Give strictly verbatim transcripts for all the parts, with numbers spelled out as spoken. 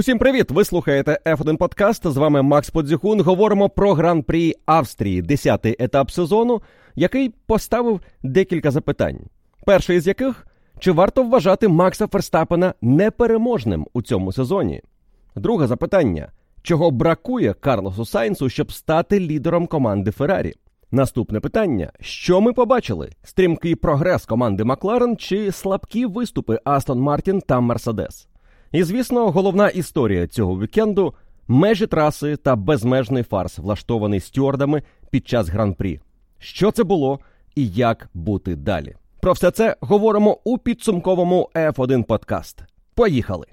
Усім привіт! Ви слухаєте еф один Podcast, з вами Макс Подзюхун. Говоримо про Гран-прі Австрії, десятий етап сезону, який поставив декілька запитань. Перше із яких – чи варто вважати Макса Ферстаппена непереможним у цьому сезоні? Друге запитання – чого бракує Карлосу Сайнсу, щоб стати лідером команди Феррарі? Наступне питання – що ми побачили? Стрімкий прогрес команди Макларен чи слабкі виступи Астон Мартін та Мерседес? І, звісно, головна історія цього вікенду – межі траси та безмежний фарс, влаштований стюардами під час Гран-прі. Що це було і як бути далі? Про все це говоримо у підсумковому еф один Podcast. Поїхали!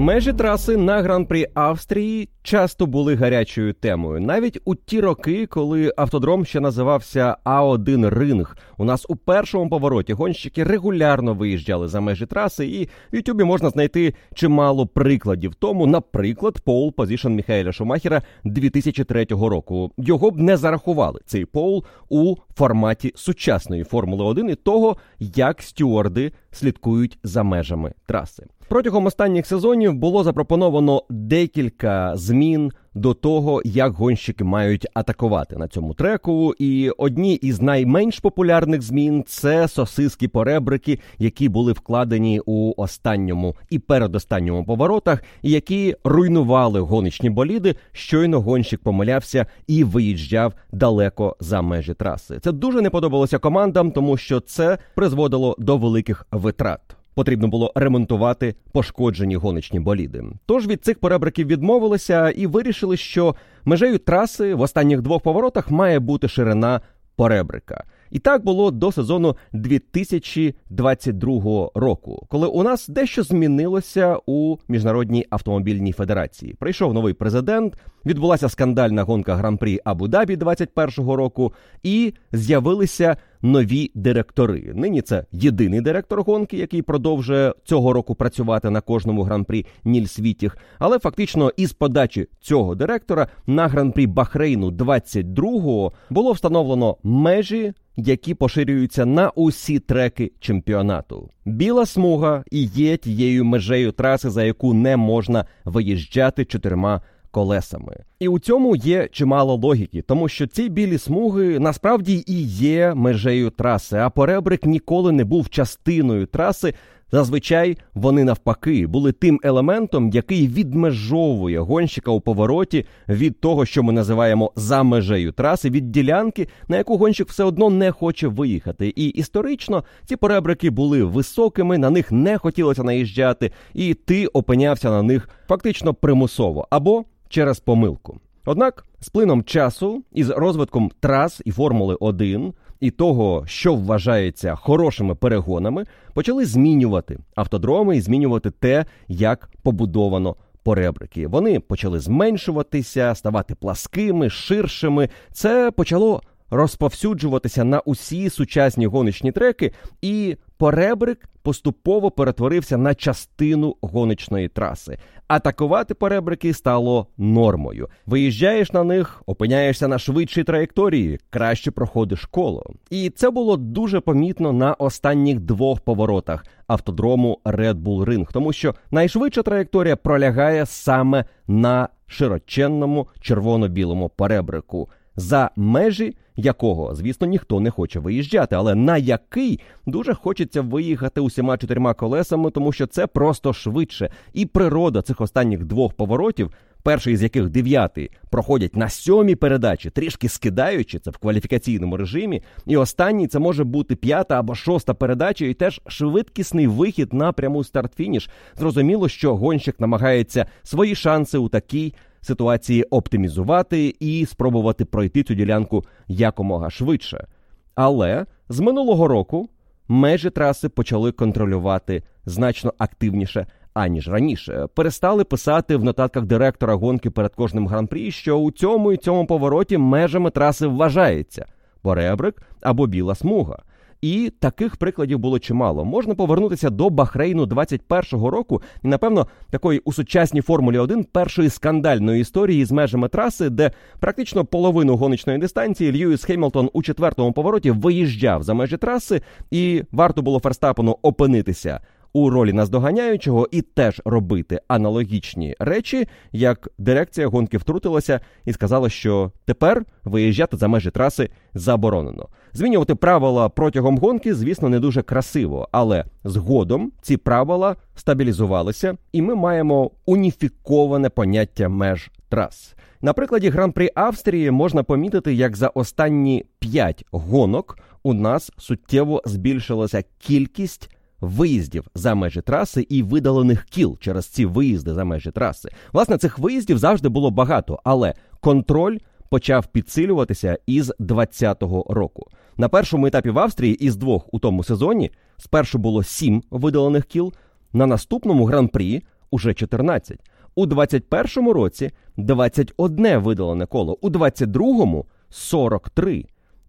Межі траси на Гран-прі Австрії часто були гарячою темою. Навіть у ті роки, коли автодром ще називався а один Ринг, у нас у першому повороті гонщики регулярно виїжджали за межі траси, і в Ютубі можна знайти чимало прикладів тому, наприклад, пол позішн Міхаеля Шумахера дві тисячі третього року. Його б не зарахували, цей пол, у форматі сучасної Формули один і того, як стюарди слідкують за межами траси. Протягом останніх сезонів було запропоновано декілька змін до того, як гонщики мають атакувати на цьому треку. І одні із найменш популярних змін – це сосиски-поребрики, які були вкладені у останньому і передостанньому поворотах, і які руйнували гоночні боліди, щойно гонщик помилявся і виїжджав далеко за межі траси. Це дуже не подобалося командам, тому що це призводило до великих витрат. Потрібно було ремонтувати пошкоджені гоночні боліди. Тож від цих поребриків відмовилися і вирішили, що межею траси в останніх двох поворотах має бути ширина поребрика. І так було до сезону дві тисячі двадцять другого року, коли у нас дещо змінилося у Міжнародній автомобільній федерації. Прийшов новий президент, відбулася скандальна гонка Гран-прі Абу-Дабі двадцять першого року і з'явилися нові директори. Нині це єдиний директор гонки, який продовжує цього року працювати на кожному Гран-прі Нільс Вітіх. Але фактично із подачі цього директора на Гран-прі Бахрейну двадцять другого було встановлено межі, які поширюються на усі треки чемпіонату. Біла смуга і є тією межею траси, за яку не можна виїжджати чотирма колесами. І у цьому є чимало логіки, тому що ці білі смуги насправді і є межею траси, а поребрик ніколи не був частиною траси. Зазвичай вони навпаки були тим елементом, який відмежовує гонщика у повороті від того, що ми називаємо за межею траси, від ділянки, на яку гонщик все одно не хоче виїхати. І історично ці поребрики були високими, на них не хотілося наїжджати, і ти опинявся на них фактично примусово або через помилку. Однак з плином часу і з розвитком трас і Формули один і того, що вважається хорошими перегонами, почали змінювати автодроми і змінювати те, як побудовано поребрики. Вони почали зменшуватися, ставати пласкими, ширшими. Це почало розповсюджуватися на усі сучасні гоночні треки, і поребрик поступово перетворився на частину гоночної траси. Атакувати поребрики стало нормою. Виїжджаєш на них, опиняєшся на швидшій траєкторії, краще проходиш коло. І це було дуже помітно на останніх двох поворотах автодрому Red Bull Ring, тому що найшвидша траєкторія пролягає саме на широченному червоно-білому поребрику, за межі якого, звісно, ніхто не хоче виїжджати, але на який дуже хочеться виїхати усіма чотирма колесами, тому що це просто швидше. І природа цих останніх двох поворотів, перший із яких дев'ятий, проходять на сьомій передачі, трішки скидаючи, це в кваліфікаційному режимі, і останній це може бути п'ята або шоста передача, і теж швидкісний вихід на пряму старт-фініш. Зрозуміло, що гонщик намагається свої шанси у такій ситуації оптимізувати і спробувати пройти цю ділянку якомога швидше. Але з минулого року межі траси почали контролювати значно активніше, аніж раніше. Перестали писати в нотатках директора гонки перед кожним гран-прі, що у цьому і цьому повороті межами траси вважається поребрик або біла смуга. І таких прикладів було чимало. Можна повернутися до Бахрейну двадцять першого року і, напевно, такої у сучасній Формулі один першої скандальної історії з межами траси, де практично половину гоночної дистанції Льюіс Хемілтон у четвертому повороті виїжджав за межі траси, і варто було Ферстаппену опинитися у ролі наздоганяючого і теж робити аналогічні речі, як дирекція гонки втрутилася і сказала, що тепер виїжджати за межі траси заборонено. Змінювати правила протягом гонки, звісно, не дуже красиво, але згодом ці правила стабілізувалися, і ми маємо уніфіковане поняття меж трас. На прикладі Гран-прі Австрії можна помітити, як за останні п'ять гонок у нас суттєво збільшилася кількість виїздів за межі траси і видалених кіл через ці виїзди за межі траси. Власне, цих виїздів завжди було багато, але контроль почав підсилюватися із двадцятого року. На першому етапі в Австрії із двох у тому сезоні спершу було сім видалених кіл, на наступному гран-прі уже чотирнадцять. У двадцять першому році двадцять одне видалене коло, у двадцять другому – сорок три.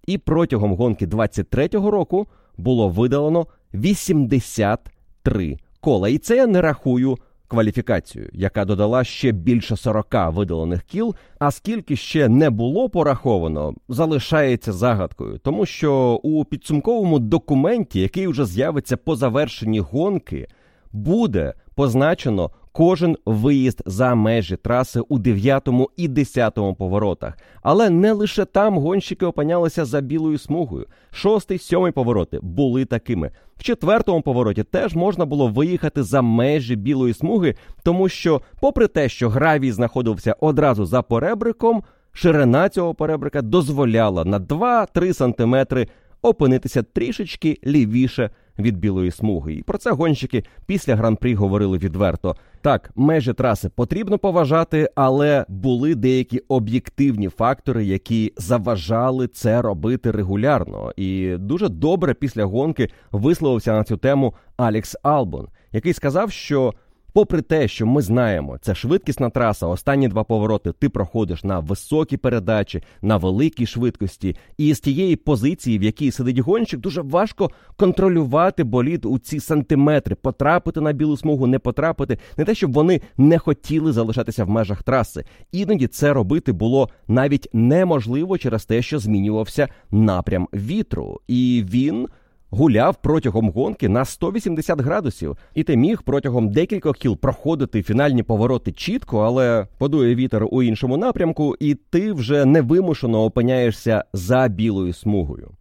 І протягом гонки двадцять третього року було видалено вісімдесят три кола. І це я не рахую кваліфікацію, яка додала ще більше сорок видалених кіл, а скільки ще не було пораховано, залишається загадкою. Тому що у підсумковому документі, який вже з'явиться по завершенні гонки, буде позначено кожен виїзд за межі траси у дев'ятому і десятому поворотах. Але не лише там гонщики опинялися за білою смугою. Шостий, сьомий повороти були такими. В четвертому повороті теж можна було виїхати за межі білої смуги, тому що, попри те, що гравій знаходився одразу за поребриком, ширина цього поребрика дозволяла на два-три сантиметри опинитися трішечки лівіше від білої смуги. І про це гонщики після гран-прі говорили відверто. Так, межі траси потрібно поважати, але були деякі об'єктивні фактори, які заважали це робити регулярно. І дуже добре після гонки висловився на цю тему Алекс Албон, який сказав, що попри те, що ми знаємо, це швидкісна траса, останні два повороти ти проходиш на високій передачі, на великій швидкості, і з тієї позиції, в якій сидить гонщик, дуже важко контролювати болід у ці сантиметри, потрапити на білу смугу, не потрапити, не те, щоб вони не хотіли залишатися в межах траси. Іноді це робити було навіть неможливо через те, що змінювався напрям вітру, і він гуляв протягом гонки на сто вісімдесят градусів, і ти міг протягом декількох кіл проходити фінальні повороти чітко, але подує вітер у іншому напрямку, і ти вже невимушено опиняєшся за білою смугою.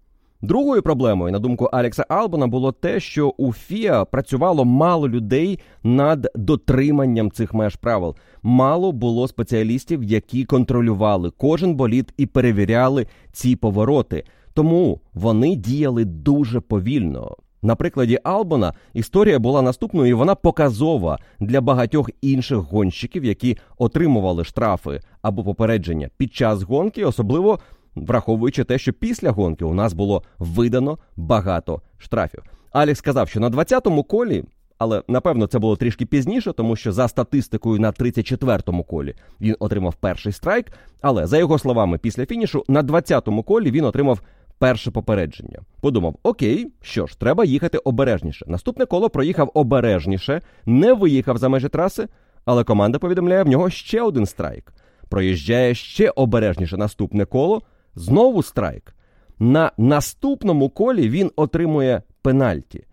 Другою проблемою, на думку Алекса Албона, було те, що у ФІА працювало мало людей над дотриманням цих меж правил. Мало було спеціалістів, які контролювали кожен болід і перевіряли ці повороти. Тому вони діяли дуже повільно. На прикладі Албона історія була наступною, і вона показова для багатьох інших гонщиків, які отримували штрафи або попередження під час гонки, особливо враховуючи те, що після гонки у нас було видано багато штрафів. Алекс сказав, що на двадцятому колі, але, напевно, це було трішки пізніше, тому що за статистикою на тридцять четвертому колі він отримав перший страйк, але, за його словами, після фінішу на двадцятому колі він отримав перше попередження. Подумав, окей, що ж, треба їхати обережніше. Наступне коло проїхав обережніше, не виїхав за межі траси, але команда повідомляє, в нього ще один страйк. Проїжджає ще обережніше наступне коло, знову страйк. На наступному колі він отримує пенальті.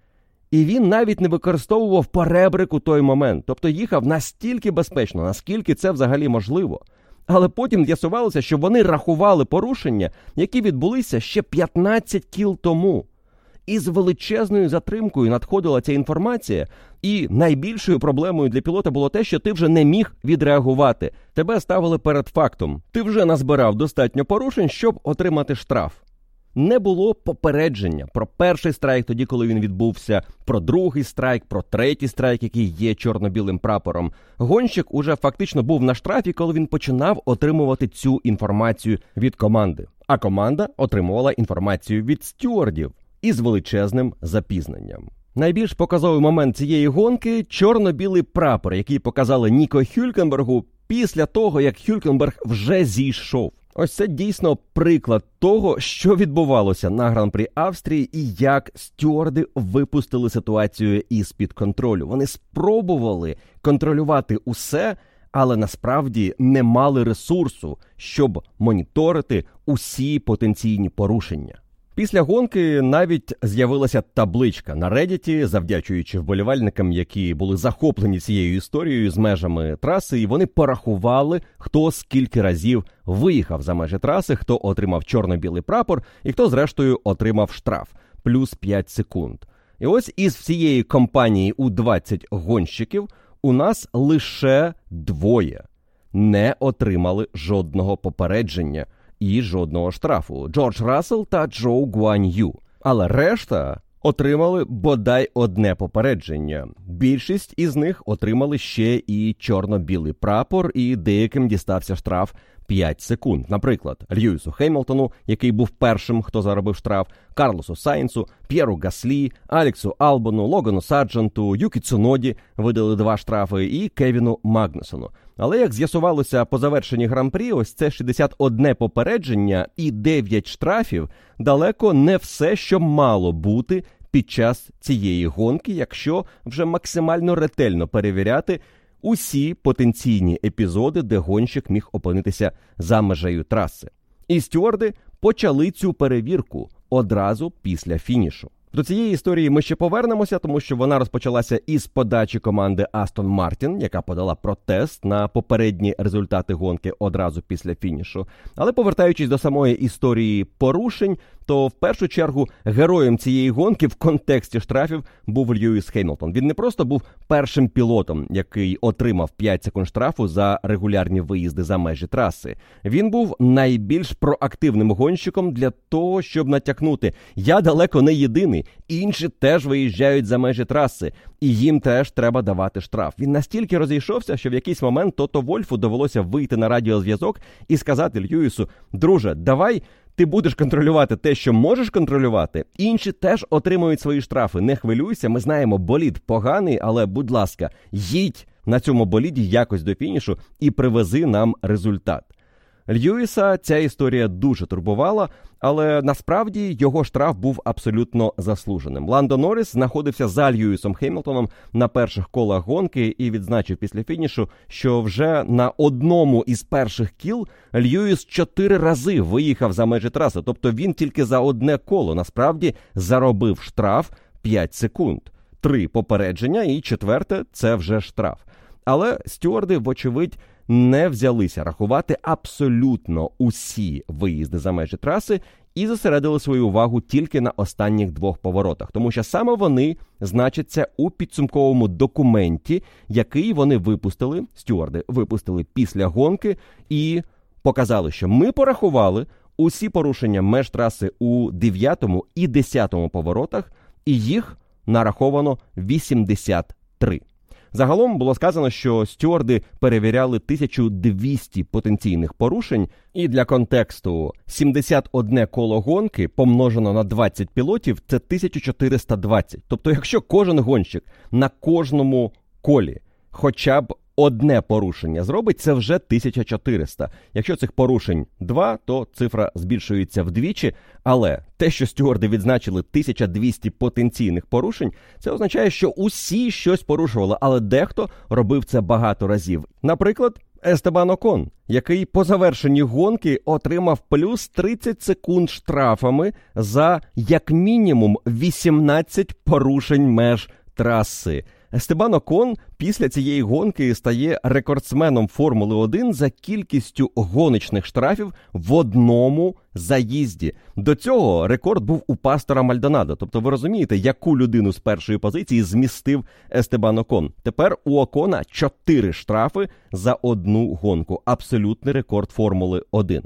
І він навіть не використовував поребрик у той момент. Тобто їхав настільки безпечно, наскільки це взагалі можливо. Але потім з'ясувалося, що вони рахували порушення, які відбулися ще п'ятнадцять кіл тому. І з величезною затримкою надходила ця інформація, і найбільшою проблемою для пілота було те, що ти вже не міг відреагувати. Тебе ставили перед фактом. Ти вже назбирав достатньо порушень, щоб отримати штраф. Не було попередження про перший страйк тоді, коли він відбувся, про другий страйк, про третій страйк, який є чорно-білим прапором. Гонщик уже фактично був на штрафі, коли він починав отримувати цю інформацію від команди. А команда отримувала інформацію від стюардів. із величезним запізненням. Найбільш показовий момент цієї гонки – чорно-білий прапор, який показали Ніко Хюлькенбергу після того, як Хюлькенберг вже зійшов. Ось це дійсно приклад того, що відбувалося на Гран-прі Австрії і як стюарди випустили ситуацію із-під контролю. Вони спробували контролювати усе, але насправді не мали ресурсу, щоб моніторити усі потенційні порушення. Після гонки навіть з'явилася табличка на Reddit, завдячуючи вболівальникам, які були захоплені цією історією з межами траси, і вони порахували, хто скільки разів виїхав за межі траси, хто отримав чорно-білий прапор і хто, зрештою, отримав штраф. Плюс п'ять секунд. І ось із всієї компанії у двадцять гонщиків у нас лише двоє не отримали жодного попередження і жодного штрафу – Джордж Рассел та Джоу Гуань Ю. Але решта отримали бодай одне попередження. Більшість із них отримали ще і чорно-білий прапор, і деяким дістався штраф п'ять секунд. Наприклад, Льюісу Хемілтону, який був першим, хто заробив штраф, Карлосу Сайнсу, П'єру Гаслі, Алексу Албону, Логану Сардженту, Юкі Цуноді видали два штрафи і Кевіну Магнусону. Але, як з'ясувалося по завершенні гран-прі, ось це шістдесят одне попередження і дев'ять штрафів далеко не все, що мало бути під час цієї гонки, якщо вже максимально ретельно перевіряти усі потенційні епізоди, де гонщик міг опинитися за межею траси. І стюарди почали цю перевірку одразу після фінішу. До цієї історії ми ще повернемося, тому що вона розпочалася із подачі команди Астон Мартін, яка подала протест на попередні результати гонки одразу після фінішу. Але повертаючись до самої історії порушень, то в першу чергу героєм цієї гонки в контексті штрафів був Льюіс Хемілтон. Він не просто був першим пілотом, який отримав п'ять секунд штрафу за регулярні виїзди за межі траси. Він був найбільш проактивним гонщиком для того, щоб натякнути: я далеко не єдиний, інші теж виїжджають за межі траси, і їм теж треба давати штраф. Він настільки розійшовся, що в якийсь момент Тото Вольфу довелося вийти на радіозв'язок і сказати Льюісу: друже, давай ти будеш контролювати те, що можеш контролювати, інші теж отримують свої штрафи. Не хвилюйся, ми знаємо, болід поганий, але, будь ласка, їдь на цьому боліді якось до фінішу і привези нам результат. Льюіса ця історія дуже турбувала, але насправді його штраф був абсолютно заслуженим. Ландо Норріс знаходився за Льюісом Хемілтоном на перших колах гонки і відзначив після фінішу, що вже на одному із перших кіл Льюіс чотири рази виїхав за межі траси. Тобто він тільки за одне коло насправді заробив штраф п'ять секунд. Три попередження і четверте – це вже штраф. Але стюарди, вочевидь, не взялися рахувати абсолютно усі виїзди за межі траси і зосередили свою увагу тільки на останніх двох поворотах, тому що саме вони значаться у підсумковому документі, який вони випустили, стюарди випустили після гонки і показали, що ми порахували усі порушення меж траси у дев'ятому і десятому поворотах, і їх нараховано вісімдесят три. Загалом було сказано, що стюарди перевіряли тисячу двісті потенційних порушень, і для контексту сімдесят одне коло гонки помножено на двадцять пілотів – це тисяча чотириста двадцять. Тобто якщо кожен гонщик на кожному колі хоча б одне порушення зробить, це вже тисяча чотириста. Якщо цих порушень два, то цифра збільшується вдвічі, але те, що стюарди відзначили тисячу двісті потенційних порушень, це означає, що усі щось порушували, але дехто робив це багато разів. Наприклад, Естебан Окон, який по завершенні гонки отримав плюс тридцять секунд штрафами за як мінімум вісімнадцять порушень меж траси. Естебан Окон після цієї гонки стає рекордсменом Формули один за кількістю гоночних штрафів в одному заїзді. До цього рекорд був у Пастора Мальдонадо. Тобто ви розумієте, яку людину з першої позиції змістив Естебан Окон. Тепер у Окона чотири штрафи за одну гонку. Абсолютний рекорд Формули один.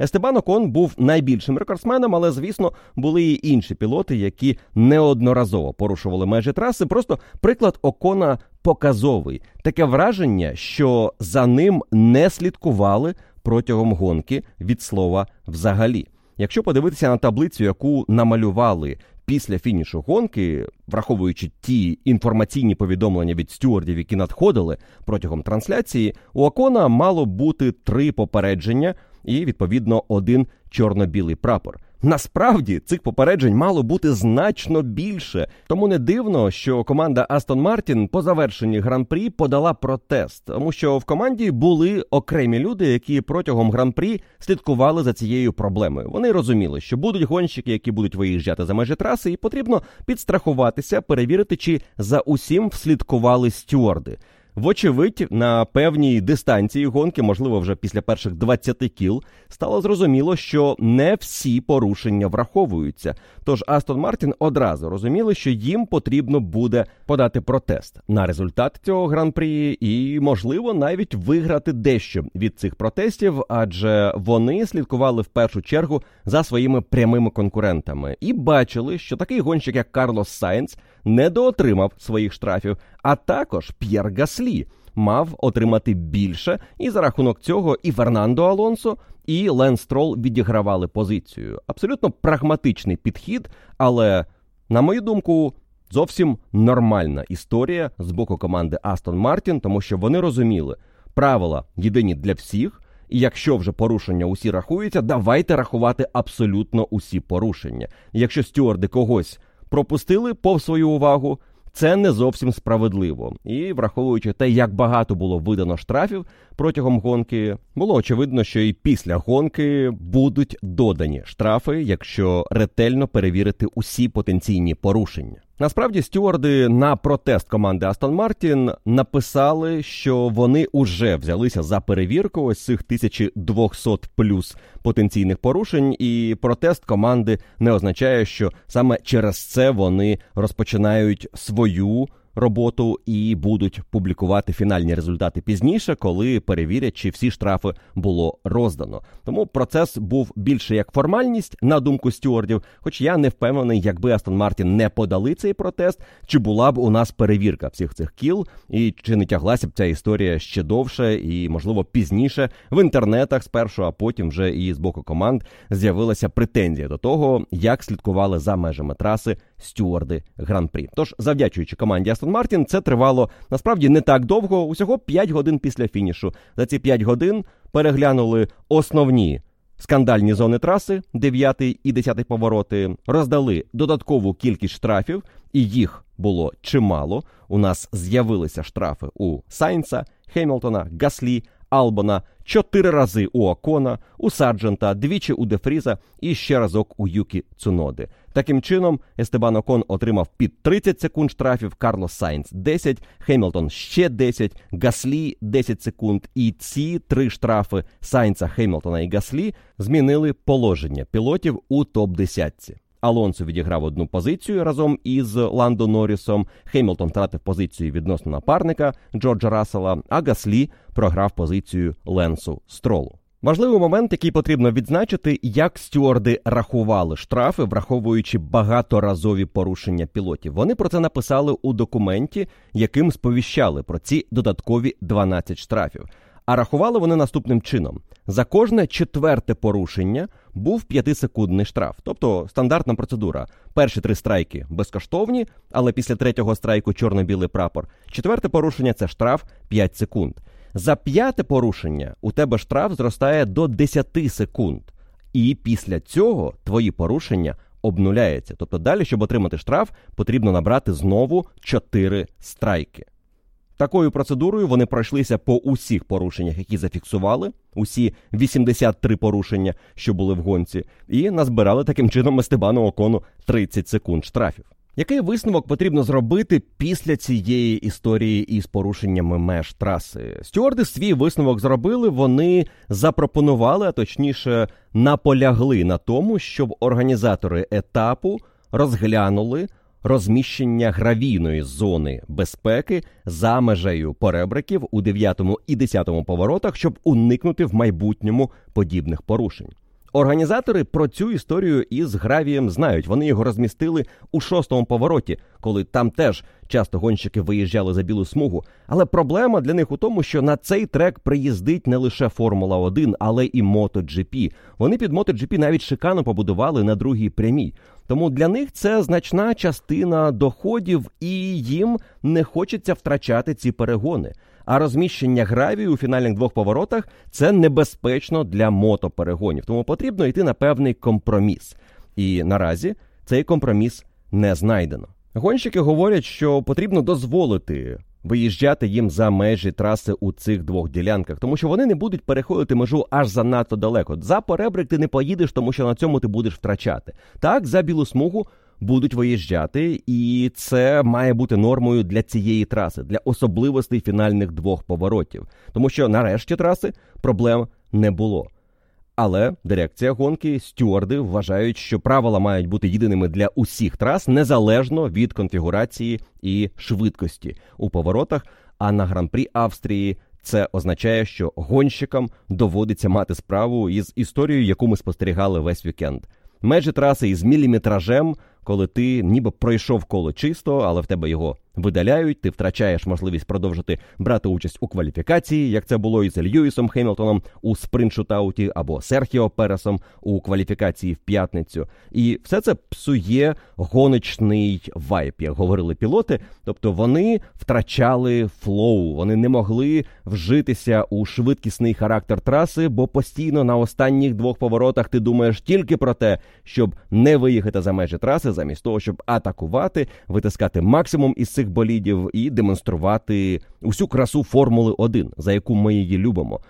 Естебан Окон був найбільшим рекордсменом, але, звісно, були й інші пілоти, які неодноразово порушували межі траси. Просто приклад Окона показовий. Таке враження, що за ним не слідкували протягом гонки від слова «взагалі». Якщо подивитися на таблицю, яку намалювали після фінішу гонки, враховуючи ті інформаційні повідомлення від стюардів, які надходили протягом трансляції, у Окона мало бути три попередження і, відповідно, один чорно-білий прапор. Насправді, цих попереджень мало бути значно більше. Тому не дивно, що команда Астон Мартін по завершенні Гран-прі подала протест. Тому що в команді були окремі люди, які протягом Гран-прі слідкували за цією проблемою. Вони розуміли, що будуть гонщики, які будуть виїжджати за межі траси, і потрібно підстрахуватися, перевірити, чи за усім вслідкували стюарди. Вочевидь, на певній дистанції гонки, можливо, вже після перших двадцяти кіл, стало зрозуміло, що не всі порушення враховуються. Тож Астон Мартін одразу розуміли, що їм потрібно буде подати протест на результат цього гран-прі і, можливо, навіть виграти дещо від цих протестів, адже вони слідкували в першу чергу за своїми прямими конкурентами і бачили, що такий гонщик, як Карлос Сайнс, недоотримав своїх штрафів, а також П'єр Гаслі мав отримати більше, і за рахунок цього і Фернандо Алонсо, і Лен Стролл відігравали позицію. Абсолютно прагматичний підхід, але, на мою думку, зовсім нормальна історія з боку команди Астон Мартін, тому що вони розуміли, правила єдині для всіх, і якщо вже порушення усі рахуються, давайте рахувати абсолютно усі порушення. Якщо стюарди когось пропустили повз свою увагу, це не зовсім справедливо. І враховуючи те, як багато було видано штрафів протягом гонки, було очевидно, що і після гонки будуть додані штрафи, якщо ретельно перевірити усі потенційні порушення. Насправді, стюарди на протест команди Астон Мартін написали, що вони уже взялися за перевірку ось цих тисячі двісті плюс потенційних порушень, і протест команди не означає, що саме через це вони розпочинають свою роботу і будуть публікувати фінальні результати пізніше, коли перевірять, чи всі штрафи було роздано. Тому процес був більше як формальність, на думку стюардів, хоч я не впевнений, якби Астон Мартін не подали цей протест, чи була б у нас перевірка всіх цих кіл, і чи не тяглася б ця історія ще довше і, можливо, пізніше в інтернетах спершу, а потім вже і з боку команд з'явилася претензія до того, як слідкували за межами траси стюарди Гран-прі. Тож, завдячуючи команді Астон Мартін, це тривало, насправді, не так довго, усього п'ять годин після фінішу. За ці п'ять годин переглянули основні скандальні зони траси, дев'ятий і десятий повороти, роздали додаткову кількість штрафів, і їх було чимало. У нас з'явилися штрафи у Сайнса, Хемілтона, Гаслі, Албона, чотири рази у Окона, у Сарджента, двічі у Дефріза і ще разок у Юкі Цуноди. Таким чином, Естебан Окон отримав під тридцять секунд штрафів, Карлос Сайнс – десять, Хемілтон – ще десять, Гаслі – десять секунд. І ці три штрафи Сайнса, Хемілтона і Гаслі змінили положення пілотів у топ-десятці. Алонсо відіграв одну позицію разом із Ландо Норрісом, Хемілтон втратив позицію відносно напарника Джорджа Рассела, а Гаслі програв позицію Ленсу Стролу. Важливий момент, який потрібно відзначити, як стюарди рахували штрафи, враховуючи багаторазові порушення пілотів. Вони про це написали у документі, яким сповіщали про ці додаткові дванадцять штрафів. А рахували вони наступним чином. За кожне четверте порушення був п'ятисекундний штраф. Тобто стандартна процедура. Перші три страйки безкоштовні, але після третього страйку чорно-білий прапор. Четверте порушення – це штраф п'ять секунд. За п'яте порушення у тебе штраф зростає до десяти секунд. І після цього твої порушення обнуляються. Тобто далі, щоб отримати штраф, потрібно набрати знову чотири страйки. Такою процедурою вони пройшлися по усіх порушеннях, які зафіксували, усі вісімдесят три порушення, що були в гонці, і назбирали таким чином Естебану Окону тридцять секунд штрафів. Який висновок потрібно зробити після цієї історії із порушеннями меж траси? Стюарди свій висновок зробили, вони запропонували, а точніше наполягли на тому, щоб організатори етапу розглянули розміщення гравійної зони безпеки за межею поребриків у дев'ятому і десятому поворотах, щоб уникнути в майбутньому подібних порушень. Організатори про цю історію із гравієм знають. Вони його розмістили у шостому повороті, коли там теж часто гонщики виїжджали за білу смугу. Але проблема для них у тому, що на цей трек приїздить не лише Формула один, але і MotoGP. Вони під MotoGP навіть шикану побудували на другій прямій. Тому для них це значна частина доходів, і їм не хочеться втрачати ці перегони. А розміщення гравію у фінальних двох поворотах – це небезпечно для мотоперегонів. Тому потрібно йти на певний компроміс. І наразі цей компроміс не знайдено. Гонщики говорять, що потрібно дозволити виїжджати їм за межі траси у цих двох ділянках, тому що вони не будуть переходити межу аж занадто далеко. За поребрик ти не поїдеш, тому що на цьому ти будеш втрачати. Так, за білу смугу будуть виїжджати, і це має бути нормою для цієї траси, для особливостей фінальних двох поворотів. Тому що нарешті траси проблем не було. Але дирекція гонки, стюарди вважають, що правила мають бути єдиними для усіх трас, незалежно від конфігурації і швидкості у поворотах. А на Гран-прі Австрії це означає, що гонщикам доводиться мати справу із історією, яку ми спостерігали весь вікенд. Межі траси із міліметражем, коли ти ніби пройшов коло чисто, але в тебе його видаляють, ти втрачаєш можливість продовжити брати участь у кваліфікації, як це було із Льюісом Хемілтоном у спринт-шутауті або Серхіо Пересом у кваліфікації в п'ятницю. І все це псує гоночний вайб, як говорили пілоти. Тобто вони втрачали флоу, вони не могли вжитися у швидкісний характер траси, бо постійно на останніх двох поворотах ти думаєш тільки про те, щоб не виїхати за межі траси, замість того, щоб атакувати, витискати максимум із цих болідів і демонструвати усю красу Формули один, за яку ми її любимо.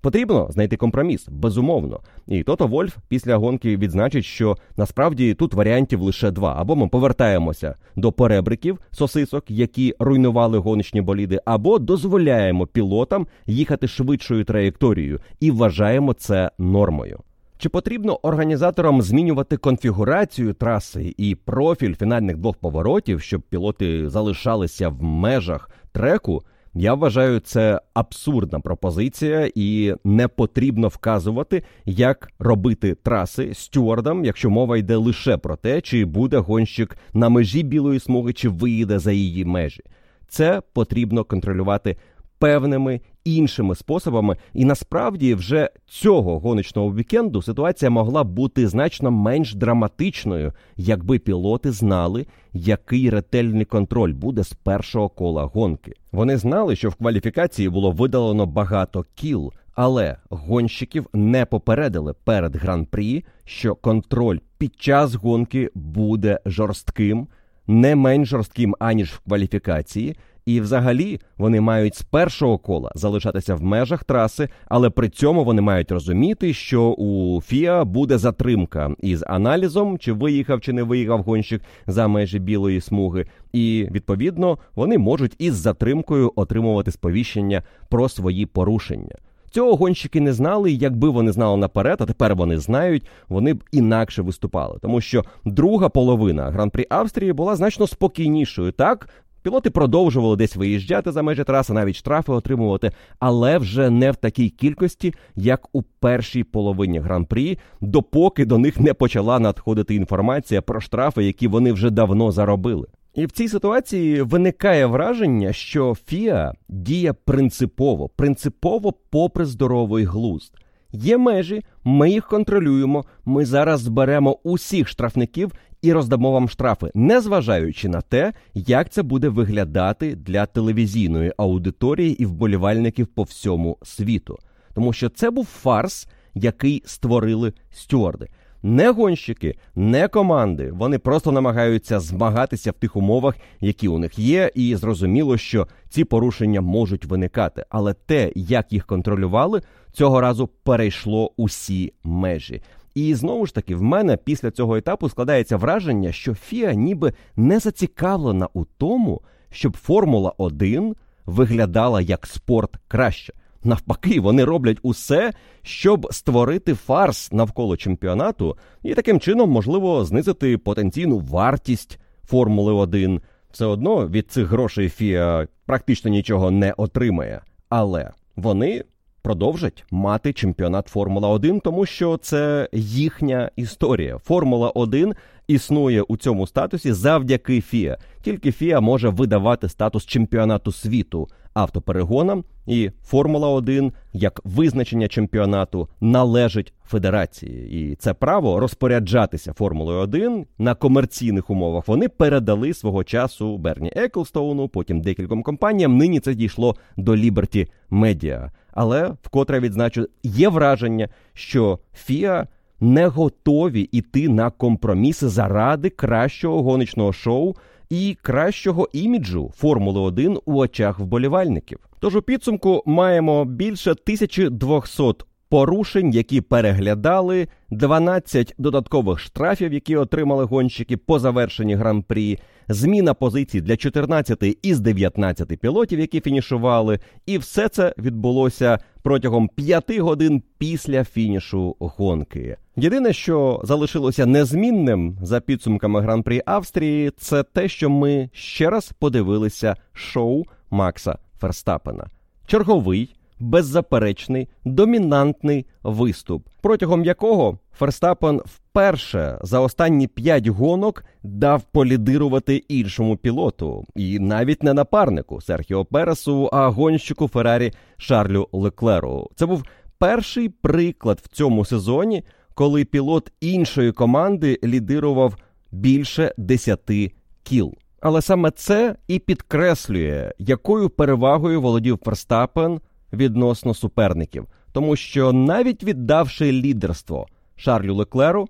Потрібно знайти компроміс, безумовно. І Тото Вольф після гонки відзначить, що насправді тут варіантів лише два. Або ми повертаємося до поребриків, сосисок, які руйнували гоночні боліди, або дозволяємо пілотам їхати швидшою траєкторією і вважаємо це нормою. Чи потрібно організаторам змінювати конфігурацію траси і профіль фінальних двох поворотів, щоб пілоти залишалися в межах треку? Я вважаю, це абсурдна пропозиція і не потрібно вказувати, як робити траси стюардам, якщо мова йде лише про те, чи буде гонщик на межі білої смуги, чи виїде за її межі. Це потрібно контролювати певними іншими способами, і насправді вже цього гоночного вікенду ситуація могла бути значно менш драматичною, якби пілоти знали, який ретельний контроль буде з першого кола гонки. Вони знали, що в кваліфікації було видалено багато кіл, але гонщиків не попередили перед гран-прі, що контроль під час гонки буде жорстким, не менш жорстким, аніж в кваліфікації. І взагалі вони мають з першого кола залишатися в межах траси, але при цьому вони мають розуміти, що у ФІА буде затримка із аналізом, чи виїхав, чи не виїхав гонщик за межі білої смуги. І, відповідно, вони можуть із затримкою отримувати сповіщення про свої порушення. Цього гонщики не знали, якби вони знали наперед, а тепер вони знають, вони б інакше виступали. Тому що друга половина Гран-прі Австрії була значно спокійнішою, так? Пілоти продовжували десь виїжджати за межі траси, навіть штрафи отримувати, але вже не в такій кількості, як у першій половині Гран-прі, допоки до них не почала надходити інформація про штрафи, які вони вже давно заробили. І в цій ситуації виникає враження, що ФІА діє принципово, принципово попри здоровий глузд. Є межі, ми їх контролюємо, ми зараз зберемо усіх штрафників і роздамо вам штрафи, незважаючи на те, як це буде виглядати для телевізійної аудиторії і вболівальників по всьому світу. Тому що це був фарс, який створили стюарди. Не гонщики, не команди. Вони просто намагаються змагатися в тих умовах, які у них є, і зрозуміло, що ці порушення можуть виникати. Але те, як їх контролювали, цього разу перейшло усі межі. І знову ж таки, в мене після цього етапу складається враження, що ФІА ніби не зацікавлена у тому, щоб Формула один виглядала як спорт краще. Навпаки, вони роблять усе, щоб створити фарс навколо чемпіонату і таким чином, можливо, знизити потенційну вартість Формули один. Все одно від цих грошей ФІА практично нічого не отримає. Але вони продовжать мати чемпіонат Формула один, тому що це їхня історія. Формула один існує у цьому статусі завдяки ФІА. Тільки ФІА може видавати статус чемпіонату світу, автоперегонам, і Формула один як визначення чемпіонату належить федерації. І це право розпоряджатися Формулою один на комерційних умовах вони передали свого часу Берні Еклстоуну, потім декільком компаніям. Нині це дійшло до Ліберті Медіа. Але, вкотре відзначу, є враження, що ФІА не готові йти на компроміси заради кращого гоночного шоу і кращого іміджу Формули один у очах вболівальників. Тож у підсумку маємо більше тисяча двісті порушень, які переглядали, дванадцять додаткових штрафів, які отримали гонщики по завершенні гран-прі, зміна позицій для чотирнадцяти із дев'ятнадцяти пілотів, які фінішували, і все це відбулося протягом п'яти годин після фінішу гонки. Єдине, що залишилося незмінним за підсумками Гран-прі Австрії, це те, що ми ще раз подивилися шоу Макса Ферстаппена. Черговий, беззаперечний, домінантний виступ, протягом якого Ферстаппен вперше за останні п'ять гонок дав полідирувати іншому пілоту. І навіть не напарнику Серхіо Пересу, а гонщику Феррарі Шарлю Леклеру. Це був перший приклад в цьому сезоні, коли пілот іншої команди лідирував більше десяти кіл. Але саме це і підкреслює, якою перевагою володів Ферстаппен відносно суперників. Тому що навіть віддавши лідерство Шарлю Леклеру,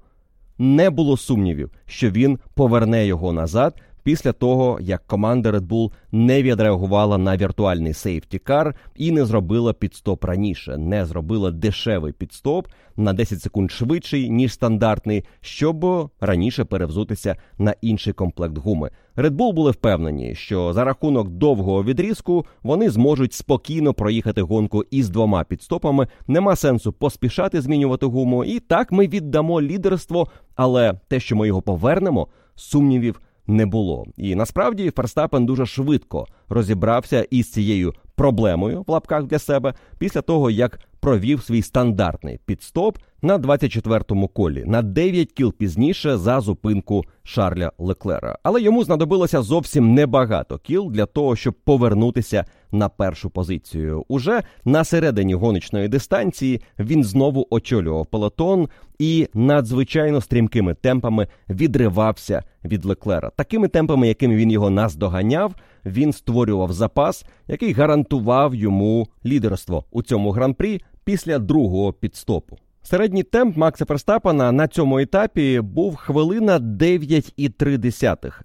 не було сумнівів, що він поверне його назад після того, як команда Red Bull не відреагувала на віртуальний сейфтікар і не зробила підстоп раніше, не зробила дешевий підстоп на десять секунд швидший, ніж стандартний, щоб раніше перевзутися на інший комплект гуми. Red Bull були впевнені, що за рахунок довгого відрізку вони зможуть спокійно проїхати гонку із двома підстопами, нема сенсу поспішати змінювати гуму, і так ми віддамо лідерство, але те, що ми його повернемо, сумнівів не було. І насправді Ферстаппен дуже швидко розібрався із цією проблемою, в лапках для себе, після того, як провів свій стандартний підстоп на двадцять четвертому колі, на дев'ять кіл пізніше за зупинку Шарля Леклера. Але йому знадобилося зовсім небагато кіл для того, щоб повернутися на першу позицію. Уже на середині гоночної дистанції він знову очолював пелотон і надзвичайно стрімкими темпами відривався від Леклера. Такими темпами, якими він його наздоганяв, він створював запас, який гарантував йому лідерство у цьому гран-прі після другого підстопу. Середній темп Макса Ферстаппена на цьому етапі був хвилина дев'ять цілих три.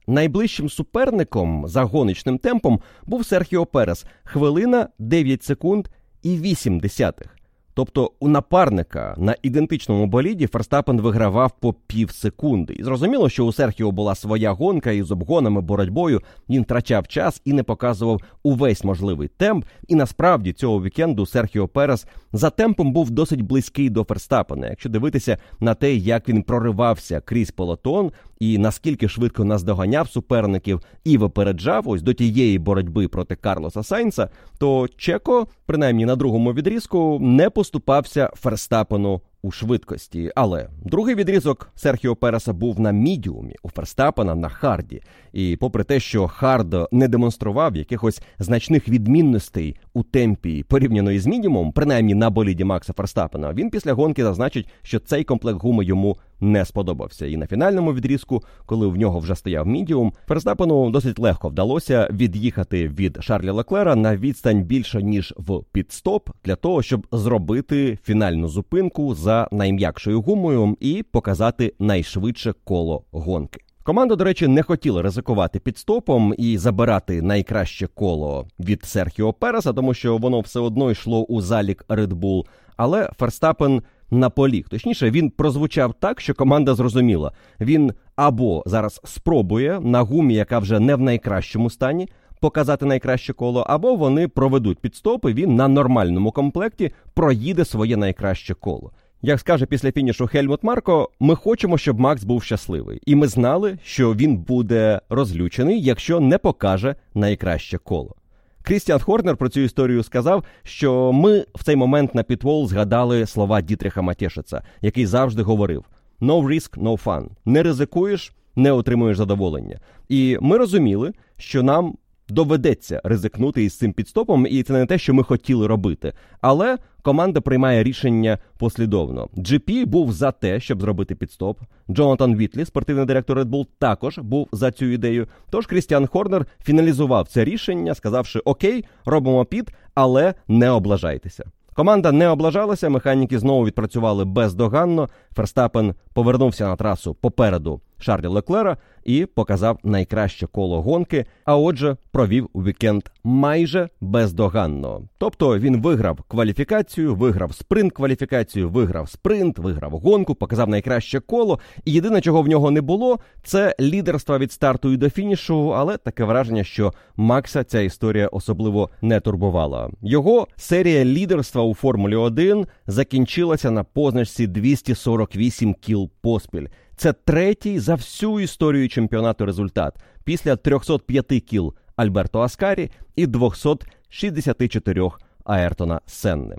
Найближчим суперником за гоночним темпом був Серхіо Перес. Хвилина дев'ять секунд і вісім десятих. Тобто у напарника на ідентичному боліді Ферстаппен вигравав по пів секунди. І зрозуміло, що у Серхіо була своя гонка, і з обгонами, боротьбою він втрачав час і не показував увесь можливий темп. І насправді цього вікенду Серхіо Перес за темпом був досить близький до Ферстаппена. Якщо дивитися на те, як він проривався крізь пелотон і наскільки швидко наздоганяв суперників і випереджав ось до тієї боротьби проти Карлоса Сайнса, то Чеко, принаймні на другому відрізку, не поступався Ферстаппену у швидкості. Але другий відрізок Серхіо Переса був на мідіумі, у Ферстаппена на харді. І попри те, що хард не демонстрував якихось значних відмінностей у темпі порівняно із мідіумом, принаймні на боліді Макса Ферстаппена, він після гонки зазначить, що цей комплект гуми йому не сподобався. І на фінальному відрізку, коли в нього вже стояв мідіум, Ферстаппену досить легко вдалося від'їхати від Шарля Леклера на відстань більше, ніж в підстоп, для того, щоб зробити фінальну зупинку за найм'якшою гумою і показати найшвидше коло гонки. Команда, до речі, не хотіла ризикувати підстопом і забирати найкраще коло від Серхіо Переса, тому що воно все одно йшло у залік Red Bull. Але Ферстаппен наполіг. Точніше, він прозвучав так, що команда зрозуміла. Він або зараз спробує на гумі, яка вже не в найкращому стані, показати найкраще коло, або вони проведуть підстопи, він на нормальному комплекті проїде своє найкраще коло. Як скаже після фінішу Хельмут Марко, ми хочемо, щоб Макс був щасливий. І ми знали, що він буде розлючений, якщо не покаже найкраще коло. Крістіан Хорнер про цю історію сказав, що ми в цей момент на підвол згадали слова Дітріха Матєшеца, який завжди говорив «No risk, no fun». Не ризикуєш, не отримуєш задоволення. І ми розуміли, що нам доведеться ризикнути із цим підстопом, і це не те, що ми хотіли робити. Але команда приймає рішення послідовно. джі пі був за те, щоб зробити підстоп. Джонатан Вітлі, спортивний директор Red Bull, також був за цю ідею. Тож Крістіан Хорнер фіналізував це рішення, сказавши: «Окей, робимо піт, але не облажайтеся». Команда не облажалася, механіки знову відпрацювали бездоганно. Ферстаппен повернувся на трасу попереду Шарля Леклера і показав найкраще коло гонки, а отже провів вікенд майже бездоганно. Тобто він виграв кваліфікацію, виграв спринт кваліфікацію, виграв спринт, виграв гонку, показав найкраще коло. І єдине, чого в нього не було, це лідерства від старту і до фінішу, але таке враження, що Макса ця історія особливо не турбувала. Його серія лідерства у Формулі один закінчилася на позначці двісті сорок вісім кіл поспіль. Це третій за всю історію чемпіонату результат, після трьохсот п'яти кіл Альберто Аскарі і двісті шістдесят чотири Аертона Сенни.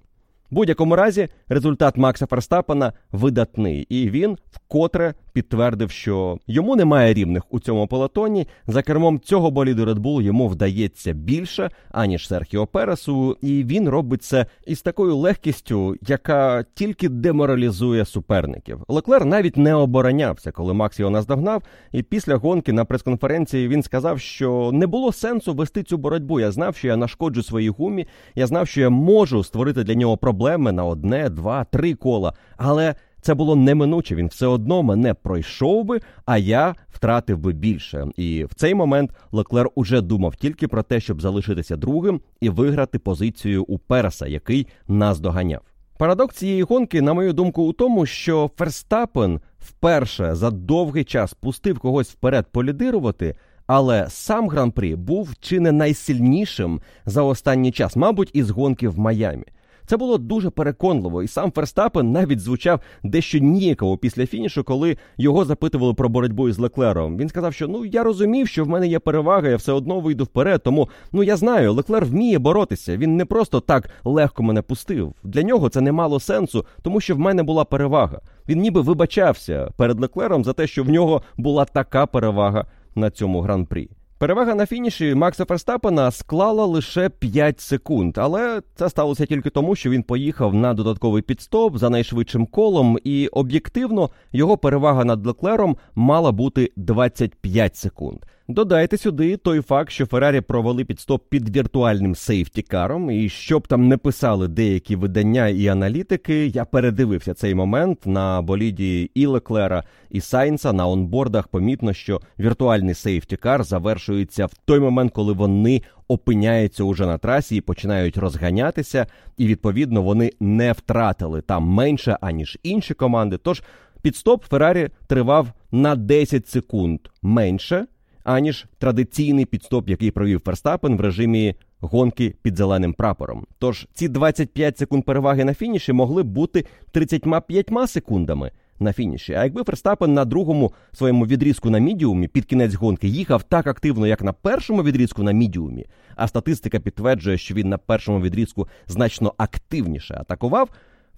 В будь-якому разі, результат Макса Ферстаппена видатний, і він вкотре підтвердив, що йому немає рівних у цьому пелотоні. За кермом цього боліду Red Bull йому вдається більше, аніж Серхіо Пересу, і він робить це із такою легкістю, яка тільки деморалізує суперників. Леклер навіть не оборонявся, коли Макс його наздогнав, і після гонки на прес-конференції він сказав, що не було сенсу вести цю боротьбу. Я знав, що я нашкоджу своїй гумі, я знав, що я можу створити для нього проблеми на одне, два, три кола, але... це було неминуче, він все одно мене пройшов би, а я втратив би більше. І в цей момент Леклер уже думав тільки про те, щоб залишитися другим і виграти позицію у Переса, який нас доганяв. Парадокс цієї гонки, на мою думку, у тому, що Ферстаппен вперше за довгий час пустив когось вперед полідирувати, але сам Гран-прі був чи не найсильнішим за останній час, мабуть, із гонки в Майамі. Це було дуже переконливо, і сам Ферстаппен навіть звучав дещо ніяково після фінішу, коли його запитували про боротьбу із Леклером. Він сказав, що ну я розумів, що в мене є перевага, я все одно вийду вперед, тому ну я знаю, Леклер вміє боротися, він не просто так легко мене пустив. Для нього це не мало сенсу, тому що в мене була перевага. Він ніби вибачався перед Леклером за те, що в нього була така перевага на цьому гран-прі. Перевага на фініші Макса Ферстаппена склала лише п'ять секунд, але це сталося тільки тому, що він поїхав на додатковий підстоп за найшвидшим колом, і об'єктивно його перевага над Леклером мала бути двадцять п'ять секунд. Додайте сюди той факт, що Феррарі провели підстоп під віртуальним сейфтікаром, і щоб там не писали деякі видання і аналітики, я передивився цей момент на боліді і Леклера, і Сайнса на онбордах. Помітно, що віртуальний сейфтікар завершується в той момент, коли вони опиняються уже на трасі і починають розганятися, і відповідно вони не втратили там менше, аніж інші команди. Тож підстоп Феррарі тривав на десять секунд менше, аніж традиційний підстоп, який провів Ферстаппен в режимі гонки під зеленим прапором. Тож ці двадцять п'ять секунд переваги на фініші могли б бути тридцять п'ять секундами на фініші. А якби Ферстаппен на другому своєму відрізку на мідіумі під кінець гонки їхав так активно, як на першому відрізку на мідіумі, а статистика підтверджує, що він на першому відрізку значно активніше атакував,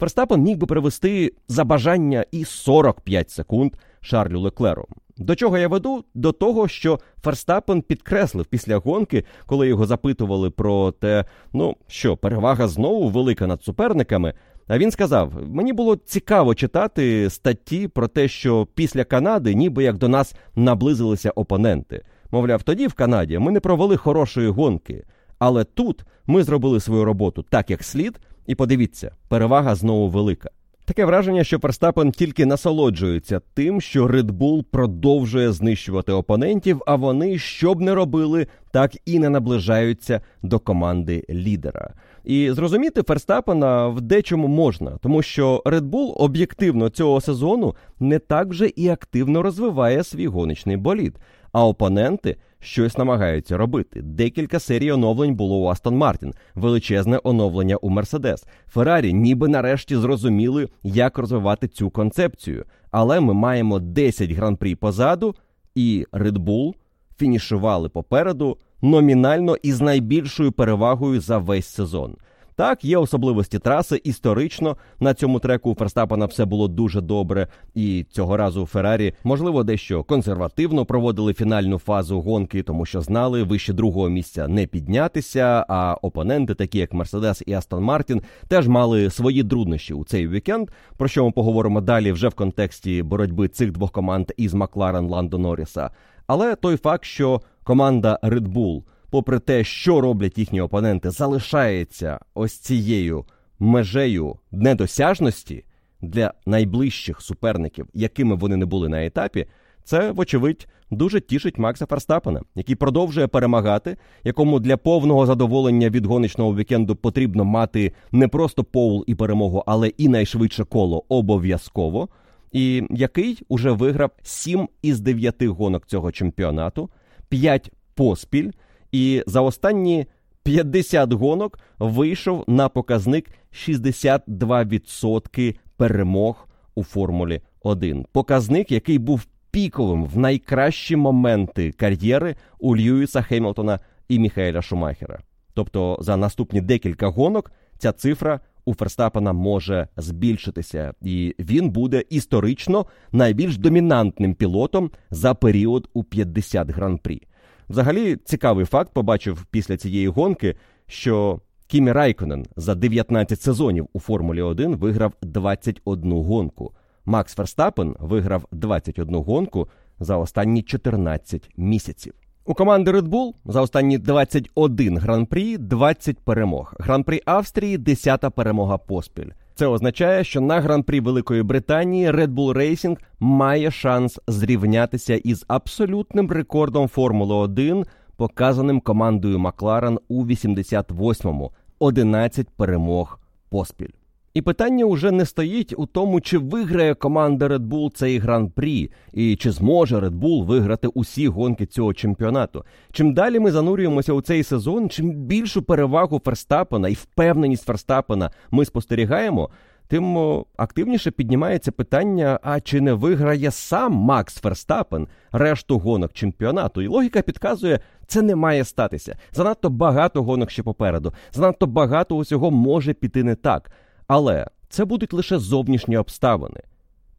Ферстаппен міг би привести за бажання і сорок п'ять секунд Шарлю Леклеру. До чого я веду? До того, що Ферстаппен підкреслив після гонки, коли його запитували про те, ну що, перевага знову велика над суперниками. А він сказав, мені було цікаво читати статті про те, що після Канади ніби як до нас наблизилися опоненти. Мовляв, тоді в Канаді ми не провели хорошої гонки, але тут ми зробили свою роботу так, як слід, і подивіться, перевага знову велика. Таке враження, що Ферстаппен тільки насолоджується тим, що Red Bull продовжує знищувати опонентів, а вони, що б не робили, так і не наближаються до команди лідера. І зрозуміти Ферстаппена в дечому можна, тому що Red Bull об'єктивно цього сезону не так вже і активно розвиває свій гоночний болід, а опоненти щось намагаються робити. Декілька серій оновлень було у Астон Мартін, величезне оновлення у Мерседес. Феррарі ніби нарешті зрозуміли, як розвивати цю концепцію. Але ми маємо десять гран-прі позаду, і Red Bull фінішували попереду номінально із найбільшою перевагою за весь сезон. Так, є особливості траси. Історично на цьому треку у Ферстаппена все було дуже добре. І цього разу у Феррарі, можливо, дещо консервативно проводили фінальну фазу гонки, тому що знали, вище другого місця не піднятися, а опоненти, такі як Мерседес і Астон Мартін, теж мали свої труднощі у цей вікенд, про що ми поговоримо далі вже в контексті боротьби цих двох команд із Макларен Ландо Норріса. Але той факт, що команда Red Bull, попри те, що роблять їхні опоненти, залишається ось цією межею недосяжності для найближчих суперників, якими вони не були на етапі, це, вочевидь, дуже тішить Макса Ферстаппена, який продовжує перемагати, якому для повного задоволення від гоночного вікенду потрібно мати не просто поул і перемогу, але і найшвидше коло обов'язково, і який уже виграв сім із дев'яти гонок цього чемпіонату, п'ять поспіль, і за останні п'ятдесят гонок вийшов на показник шістдесят два відсотки перемог у Формулі один. Показник, який був піковим в найкращі моменти кар'єри у Льюіса Хемілтона і Міхаеля Шумахера. Тобто за наступні декілька гонок ця цифра у Ферстаппена може збільшитися, і він буде історично найбільш домінантним пілотом за період у п'ятдесят гран-прі. Взагалі, цікавий факт побачив після цієї гонки, що Кімі Райконен за дев'ятнадцять сезонів у Формулі один виграв двадцять одну гонку. Макс Ферстаппен виграв двадцять одну гонку за останні чотирнадцять місяців. У команди Red Bull за останні двадцять один гран-прі двадцять перемог. Гран-прі Австрії – десята перемога поспіль. Це означає, що на Гран-прі Великої Британії Red Bull Racing має шанс зрівнятися із абсолютним рекордом Формули один, показаним командою Макларен у вісімдесят восьмому – одинадцять перемог поспіль. І питання уже не стоїть у тому, чи виграє команда Red Bull цей гран-прі, і чи зможе Red Bull виграти усі гонки цього чемпіонату. Чим далі ми занурюємося у цей сезон, чим більшу перевагу Ферстаппена і впевненість Ферстаппена ми спостерігаємо, тим активніше піднімається питання, а чи не виграє сам Макс Ферстаппен решту гонок чемпіонату. І логіка підказує, це не має статися. Занадто багато гонок ще попереду, занадто багато усього може піти не так. Але це будуть лише зовнішні обставини.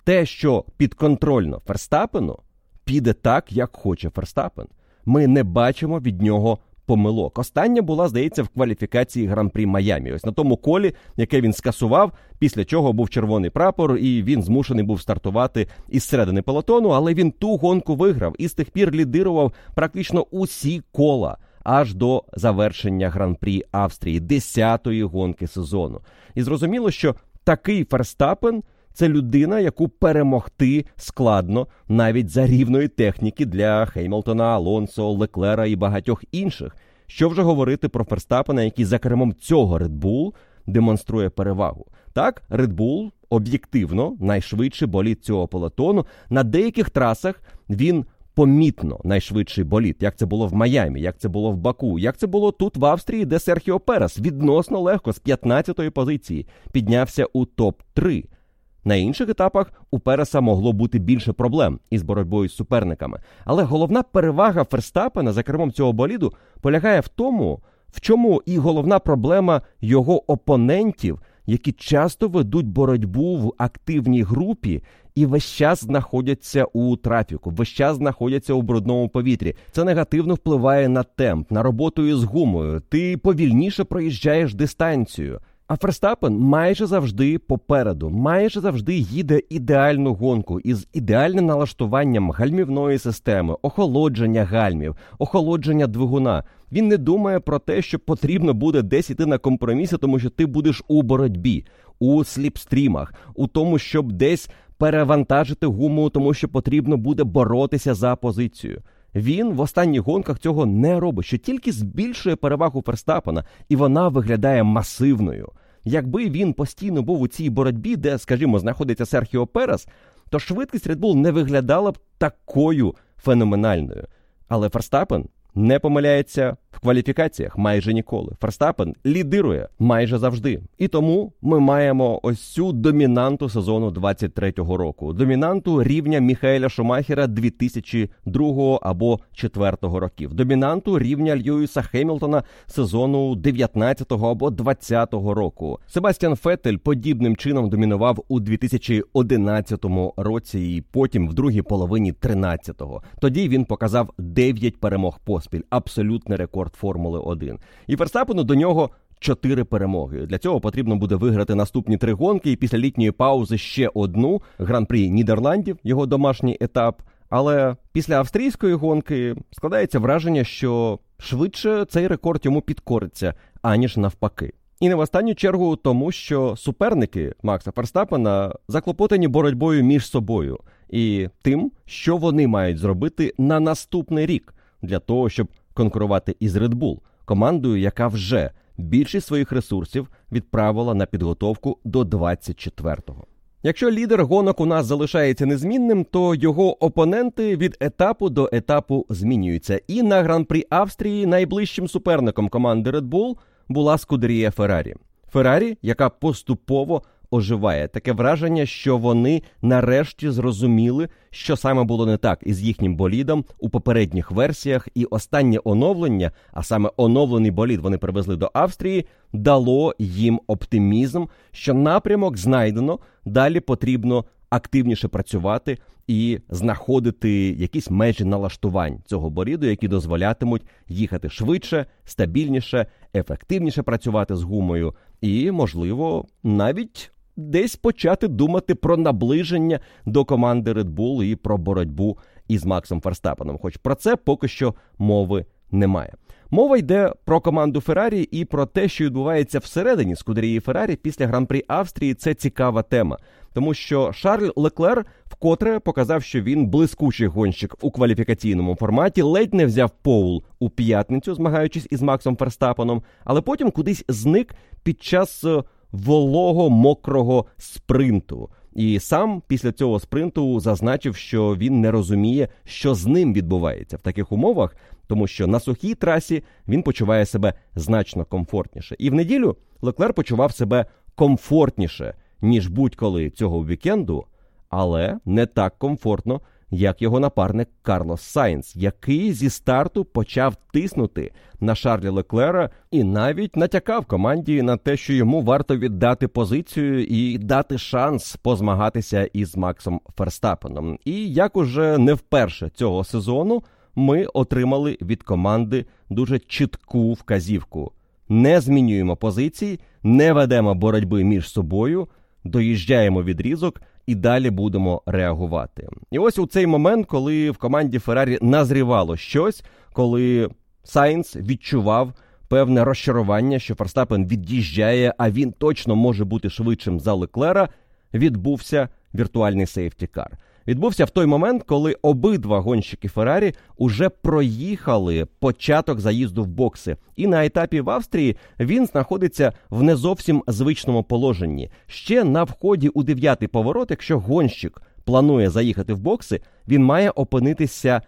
Те, що підконтрольно Ферстаппену, піде так, як хоче Ферстаппен. Ми не бачимо від нього помилок. Остання була, здається, в кваліфікації Гран-прі Майамі. Ось на тому колі, яке він скасував, після чого був червоний прапор, і він змушений був стартувати із середини пелотону, але він ту гонку виграв і з тих пір лідирував практично усі кола, аж до завершення Гран-прі Австрії, десятої гонки сезону. І зрозуміло, що такий Ферстаппен – це людина, яку перемогти складно навіть за рівної техніки для Хемілтона, Алонсо, Леклера і багатьох інших. Що вже говорити про Ферстаппена, який за кермом цього Red Bull демонструє перевагу. Так, Red Bull об'єктивно найшвидший болід цього полотону. На деяких трасах він помітно найшвидший болід, як це було в Майамі, як це було в Баку, як це було тут в Австрії, де Серхіо Перес відносно легко з п'ятнадцятої позиції піднявся у топ три. На інших етапах у Переса могло бути більше проблем із боротьбою з суперниками. Але головна перевага Ферстаппена за кермом цього боліду полягає в тому, в чому і головна проблема його опонентів, які часто ведуть боротьбу в активній групі і весь час знаходяться у трафіку, весь час знаходяться у брудному повітрі. Це негативно впливає на темп, на роботу із гумою. Ти повільніше проїжджаєш дистанцію. А Ферстаппен майже завжди попереду, майже завжди їде ідеальну гонку із ідеальним налаштуванням гальмівної системи, охолодження гальмів, охолодження двигуна. Він не думає про те, що потрібно буде десь іти на компроміси, тому що ти будеш у боротьбі, у сліпстрімах, у тому, щоб десь перевантажити гуму, тому що потрібно буде боротися за позицію. Він в останніх гонках цього не робить, що тільки збільшує перевагу Ферстаппена, і вона виглядає масивною. Якби він постійно був у цій боротьбі, де, скажімо, знаходиться Серхіо Перес, то швидкість Red Bull не виглядала б такою феноменальною. Але Ферстаппен не помиляється, В кваліфікаціях майже ніколи. Ферстаппен лідирує майже завжди. І тому ми маємо ось цю домінанту сезону двадцять третього року. Домінанту рівня Міхаеля Шумахера дві тисячі другого або дві тисячі четвертого років. Домінанту рівня Льюіса Хемілтона сезону дев'ятнадцятого або двадцятого року. Себастьян Феттель подібним чином домінував у дві тисячі одинадцятому році і потім в другій половині тринадцятого. Тоді він показав дев'ять перемог поспіль. Абсолютний рекорд Формули один. І Ферстаппену до нього чотири перемоги. Для цього потрібно буде виграти наступні три гонки і після літньої паузи ще одну. Гран-прі Нідерландів, його домашній етап. Але після австрійської гонки складається враження, що швидше цей рекорд йому підкориться, аніж навпаки. І не в останню чергу тому, що суперники Макса Ферстаппена заклопотані боротьбою між собою і тим, що вони мають зробити на наступний рік для того, щоб конкурувати із Red Bull, командою, яка вже більшість своїх ресурсів відправила на підготовку до двадцять четвертого. Якщо лідер гонок у нас залишається незмінним, то його опоненти від етапу до етапу змінюються. І на Гран-прі Австрії найближчим суперником команди Red Bull була скудерія Феррарі. Феррарі, яка поступово оживає. Таке враження, що вони нарешті зрозуміли, що саме було не так із їхнім болідом у попередніх версіях, і останнє оновлення, а саме оновлений болід вони привезли до Австрії, дало їм оптимізм, що напрямок знайдено, далі потрібно активніше працювати і знаходити якісь межі налаштувань цього боліду, які дозволятимуть їхати швидше, стабільніше, ефективніше працювати з гумою і, можливо, навіть десь почати думати про наближення до команди Red Bull і про боротьбу із Максом Ферстаппеном. Хоч про це поки що мови немає. Мова йде про команду Феррарі і про те, що відбувається всередині скудерії Феррарі після Гран-прі Австрії. Це цікава тема, тому що Шарль Леклер вкотре показав, що він блискучий гонщик у кваліфікаційному форматі, ледь не взяв поул у п'ятницю, змагаючись із Максом Ферстаппеном, але потім кудись зник під час вологого, мокрого спринту. І сам після цього спринту зазначив, що він не розуміє, що з ним відбувається в таких умовах, тому що на сухій трасі він почуває себе значно комфортніше. І в неділю Леклер почував себе комфортніше, ніж будь-коли цього вікенду, але не так комфортно, як його напарник Карлос Сайнс, який зі старту почав тиснути на Шарля Леклера і навіть натякав команді на те, що йому варто віддати позицію і дати шанс позмагатися із Максом Ферстаппеном. І як уже не вперше цього сезону, ми отримали від команди дуже чітку вказівку. Не змінюємо позицій, не ведемо боротьби між собою, доїжджаємо відрізок і далі будемо реагувати. І ось у цей момент, коли в команді Феррарі назрівало щось, коли Сайнс відчував певне розчарування, що Ферстаппен від'їжджає, а він точно може бути швидшим за Леклера, відбувся віртуальний сейфтікар. Відбувся в той момент, коли обидва гонщики Феррарі уже проїхали початок заїзду в бокси. І на етапі в Австрії він знаходиться в не зовсім звичному положенні. Ще на вході у дев'ятий поворот, якщо гонщик планує заїхати в бокси, він має опинитися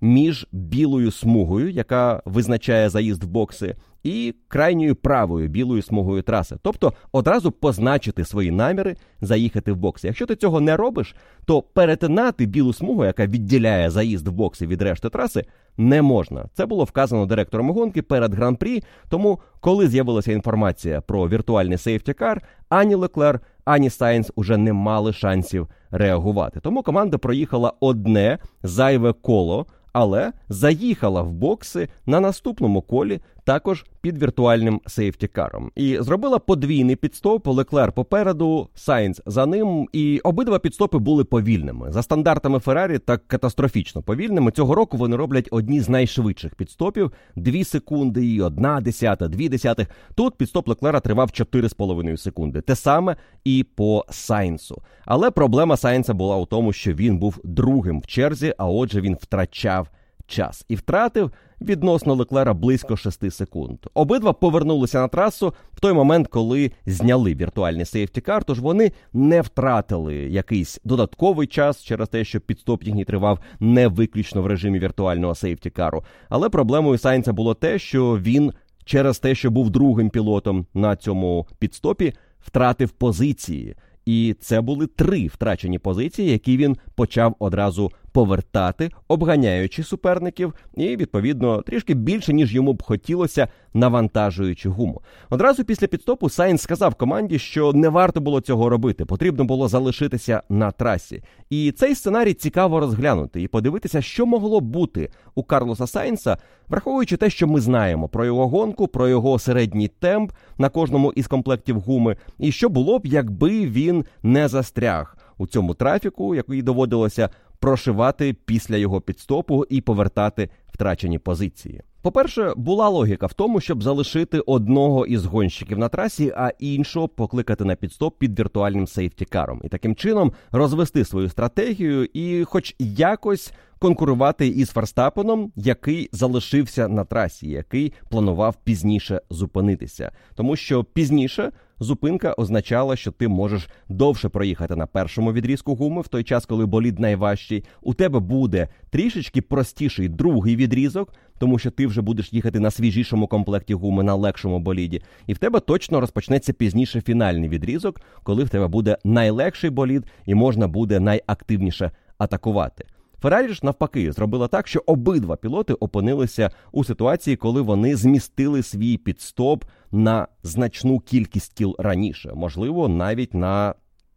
між білою смугою, яка визначає заїзд в бокси, і крайньою правою білою смугою траси. Тобто одразу позначити свої наміри заїхати в бокси. Якщо ти цього не робиш, то перетинати білу смугу, яка відділяє заїзд в бокси від решти траси, не можна. Це було вказано директором гонки перед Гран-прі, тому коли з'явилася інформація про віртуальний сейфтікар, ані Леклер, ані Сайнс уже не мали шансів реагувати. Тому команда проїхала одне зайве коло, але заїхала в бокси на наступному колі також під віртуальним сейфтікаром. І зробила подвійний підстоп, Леклер попереду, Сайнс за ним, і обидва підстопи були повільними. За стандартами Феррарі так катастрофічно повільними. Цього року вони роблять одні з найшвидших підстопів, дві секунди і одна десята, дві десятих. Тут підстоп Леклера тривав чотири з половиною секунди. Те саме і по Сайнсу. Але проблема Сайнса була у тому, що він був другим в черзі, а отже він втрачав час. І втратив відносно Леклера близько шість секунд. Обидва повернулися на трасу в той момент, коли зняли віртуальний сейфтікар, тож вони не втратили якийсь додатковий час через те, що підстоп їхній тривав не виключно в режимі віртуального сейфтікару. Але проблемою Сайнса було те, що він через те, що був другим пілотом на цьому підстопі, втратив позиції. І це були три втрачені позиції, які він почав одразу повертати, обганяючи суперників і, відповідно, трішки більше, ніж йому б хотілося, навантажуючи гуму. Одразу після підстопу Сайнс сказав команді, що не варто було цього робити, потрібно було залишитися на трасі. І цей сценарій цікаво розглянути і подивитися, що могло бути у Карлоса Сайнса, враховуючи те, що ми знаємо про його гонку, про його середній темп на кожному із комплектів гуми, і що було б, якби він не застряг у цьому трафіку, який доводилося прошивати після його підстопу і повертати втрачені позиції. По-перше, була логіка в тому, щоб залишити одного із гонщиків на трасі, а іншого покликати на підстоп під віртуальним сейфтікаром. І таким чином розвести свою стратегію і хоч якось конкурувати із Ферстаппеном, який залишився на трасі, який планував пізніше зупинитися. Тому що пізніше зупинка означала, що ти можеш довше проїхати на першому відрізку гуми, в той час, коли болід найважчий. У тебе буде трішечки простіший другий відрізок, тому що ти вже будеш їхати на свіжішому комплекті гуми, на легшому боліді. І в тебе точно розпочнеться пізніше фінальний відрізок, коли в тебе буде найлегший болід і можна буде найактивніше атакувати. Феррарі ж, навпаки, зробила так, що обидва пілоти опинилися у ситуації, коли вони змістили свій підстоп на значну кількість кіл раніше, можливо, навіть на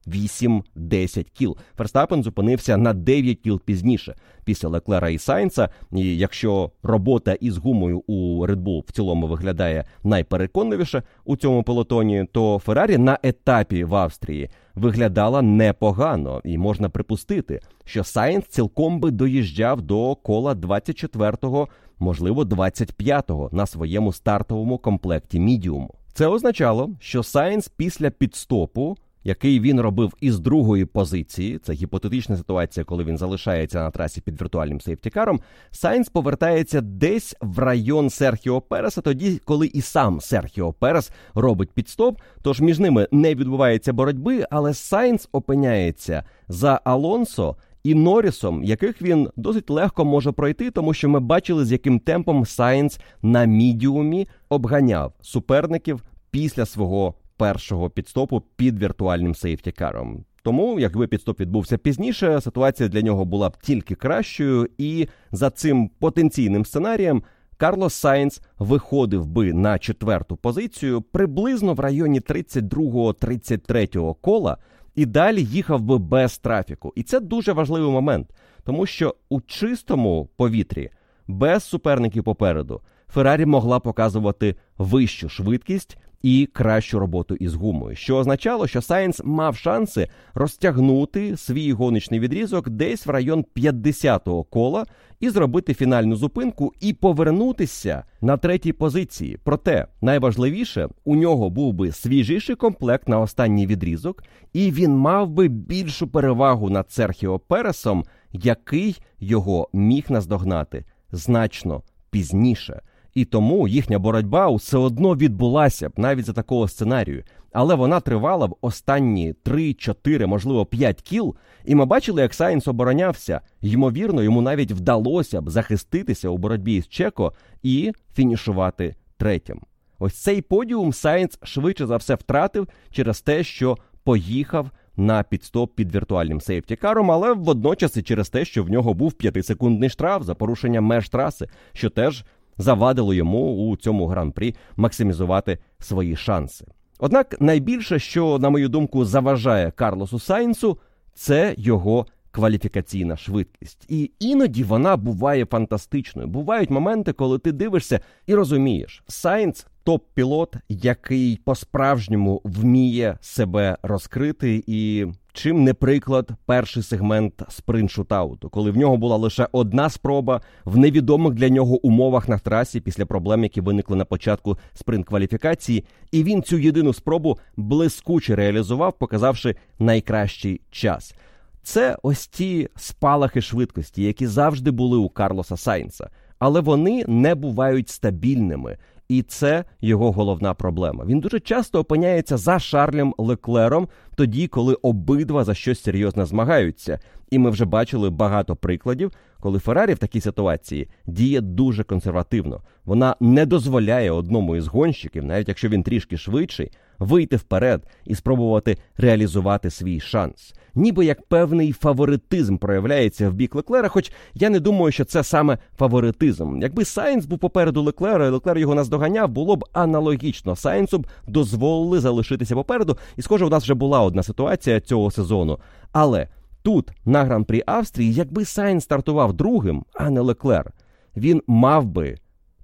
вісім-десять кіл. Ферстаппен зупинився на дев'ять кіл пізніше, після Леклера і Сайнса. І якщо робота із гумою у Red Bull в цілому виглядає найпереконливіше у цьому пелотоні, то Феррарі на етапі в Австрії виглядала непогано. І можна припустити, що Сайнс цілком би доїжджав до кола двадцять четвертого, можливо, двадцять п'ятого на своєму стартовому комплекті мідіуму. Це означало, що Сайнс після підстопу, який він робив із другої позиції, це гіпотетична ситуація, коли він залишається на трасі під віртуальним сейфтікаром, Сайнс повертається десь в район Серхіо Переса, тоді, коли і сам Серхіо Перес робить підстоп, тож між ними не відбувається боротьби, але Сайнс опиняється за Алонсо і Норрісом, яких він досить легко може пройти, тому що ми бачили, з яким темпом Сайнс на мідіумі обганяв суперників після свого першого підстопу під віртуальним сейфтікаром. Тому, якби підстоп відбувся пізніше, ситуація для нього була б тільки кращою, і за цим потенційним сценарієм Карлос Сайнс виходив би на четверту позицію приблизно в районі тридцять другого - тридцять третього кола і далі їхав би без трафіку. І це дуже важливий момент, тому що у чистому повітрі, без суперників попереду, Феррарі могла показувати вищу швидкість і кращу роботу із гумою, що означало, що Сайнс мав шанси розтягнути свій гоночний відрізок десь в район п'ятдесятого кола і зробити фінальну зупинку і повернутися на третій позиції. Проте, найважливіше, у нього був би свіжіший комплект на останній відрізок, і він мав би більшу перевагу над Серхіо Пересом, який його міг наздогнати значно пізніше. І тому їхня боротьба все одно відбулася б навіть за такого сценарію. Але вона тривала в останні три-чотири, можливо, п'ять кіл, і ми бачили, як Сайнс оборонявся. Ймовірно, йому навіть вдалося б захиститися у боротьбі з Чеко і фінішувати третім. Ось цей подіум Сайнс швидше за все втратив через те, що поїхав на підстоп під віртуальним сейфтікаром, але водночас і через те, що в нього був п'ятисекундний штраф за порушення меж траси, що теж завадило йому у цьому гран-прі максимізувати свої шанси. Однак найбільше, що, на мою думку, заважає Карлосу Сайнсу, це його кваліфікаційна швидкість. І іноді вона буває фантастичною. Бувають моменти, коли ти дивишся і розумієш, Сайнс – топ-пілот, який по-справжньому вміє себе розкрити і... Чим не приклад перший сегмент спринт-шутауту, коли в нього була лише одна спроба в невідомих для нього умовах на трасі після проблем, які виникли на початку спринт-кваліфікації, і він цю єдину спробу блискуче реалізував, показавши найкращий час. Це ось ті спалахи швидкості, які завжди були у Карлоса Сайнса. але вони не бувають стабільними. І це його головна проблема. Він дуже часто опиняється за Шарлем Леклером тоді, коли обидва за щось серйозно змагаються. І ми вже бачили багато прикладів, коли Феррарі в такій ситуації діє дуже консервативно. Вона не дозволяє одному із гонщиків, навіть якщо він трішки швидший, вийти вперед і спробувати реалізувати свій шанс. Ніби як певний фаворитизм проявляється в бік Леклера, хоч я не думаю, що це саме фаворитизм. Якби Сайнс був попереду Леклера, і Леклер його наздоганяв, було б аналогічно. Сайнсу б дозволили залишитися попереду, і, схоже, у нас вже була одна ситуація цього сезону. Але тут, на Гран-прі Австрії, якби Сайнс стартував другим, а не Леклер, він мав би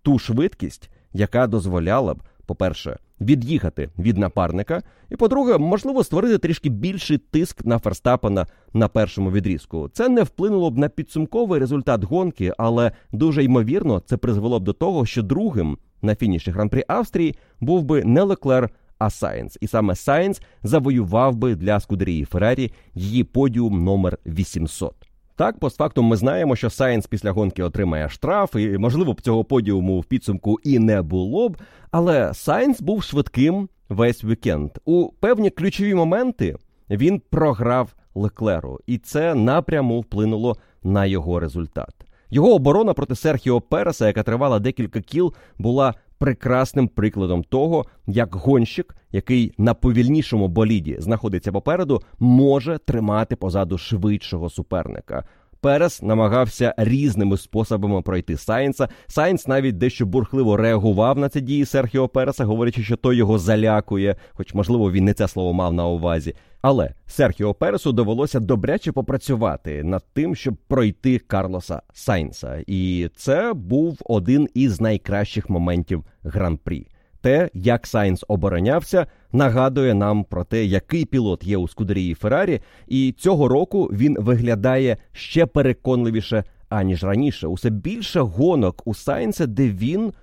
ту швидкість, яка дозволяла б, по-перше, від'їхати від напарника, і, по-друге, можливо, створити трішки більший тиск на Ферстаппена на першому відрізку. Це не вплинуло б на підсумковий результат гонки, але дуже ймовірно це призвело б до того, що другим на фініші Гран-прі Австрії був би не Леклер, а Сайнс. І саме Сайнс завоював би для скудерії Феррарі її подіум номер вісімсот. Так, постфактум ми знаємо, що Сайнс після гонки отримає штраф, і, можливо, б цього подіуму в підсумку і не було б, але Сайнс був швидким весь вікенд. У певні ключові моменти він програв Леклеру, і це напряму вплинуло на його результат. Його оборона проти Серхіо Переса, яка тривала декілька кіл, була прекрасним прикладом того, як гонщик, який на повільнішому боліді знаходиться попереду, може тримати позаду швидшого суперника. Перес намагався різними способами пройти Сайнса. Сайнс навіть дещо бурхливо реагував на ці дії Серхіо Переса, говорячи, що той його залякує, хоч, можливо, він не це слово мав на увазі. Але Серхіо Пересу довелося добряче попрацювати над тим, щоб пройти Карлоса Сайнса. І це був один із найкращих моментів Гран-прі. Те, як Сайнс оборонявся, нагадує нам про те, який пілот є у скудерії Феррарі, і цього року він виглядає ще переконливіше, аніж раніше. Усе більше гонок у Сайнса, де він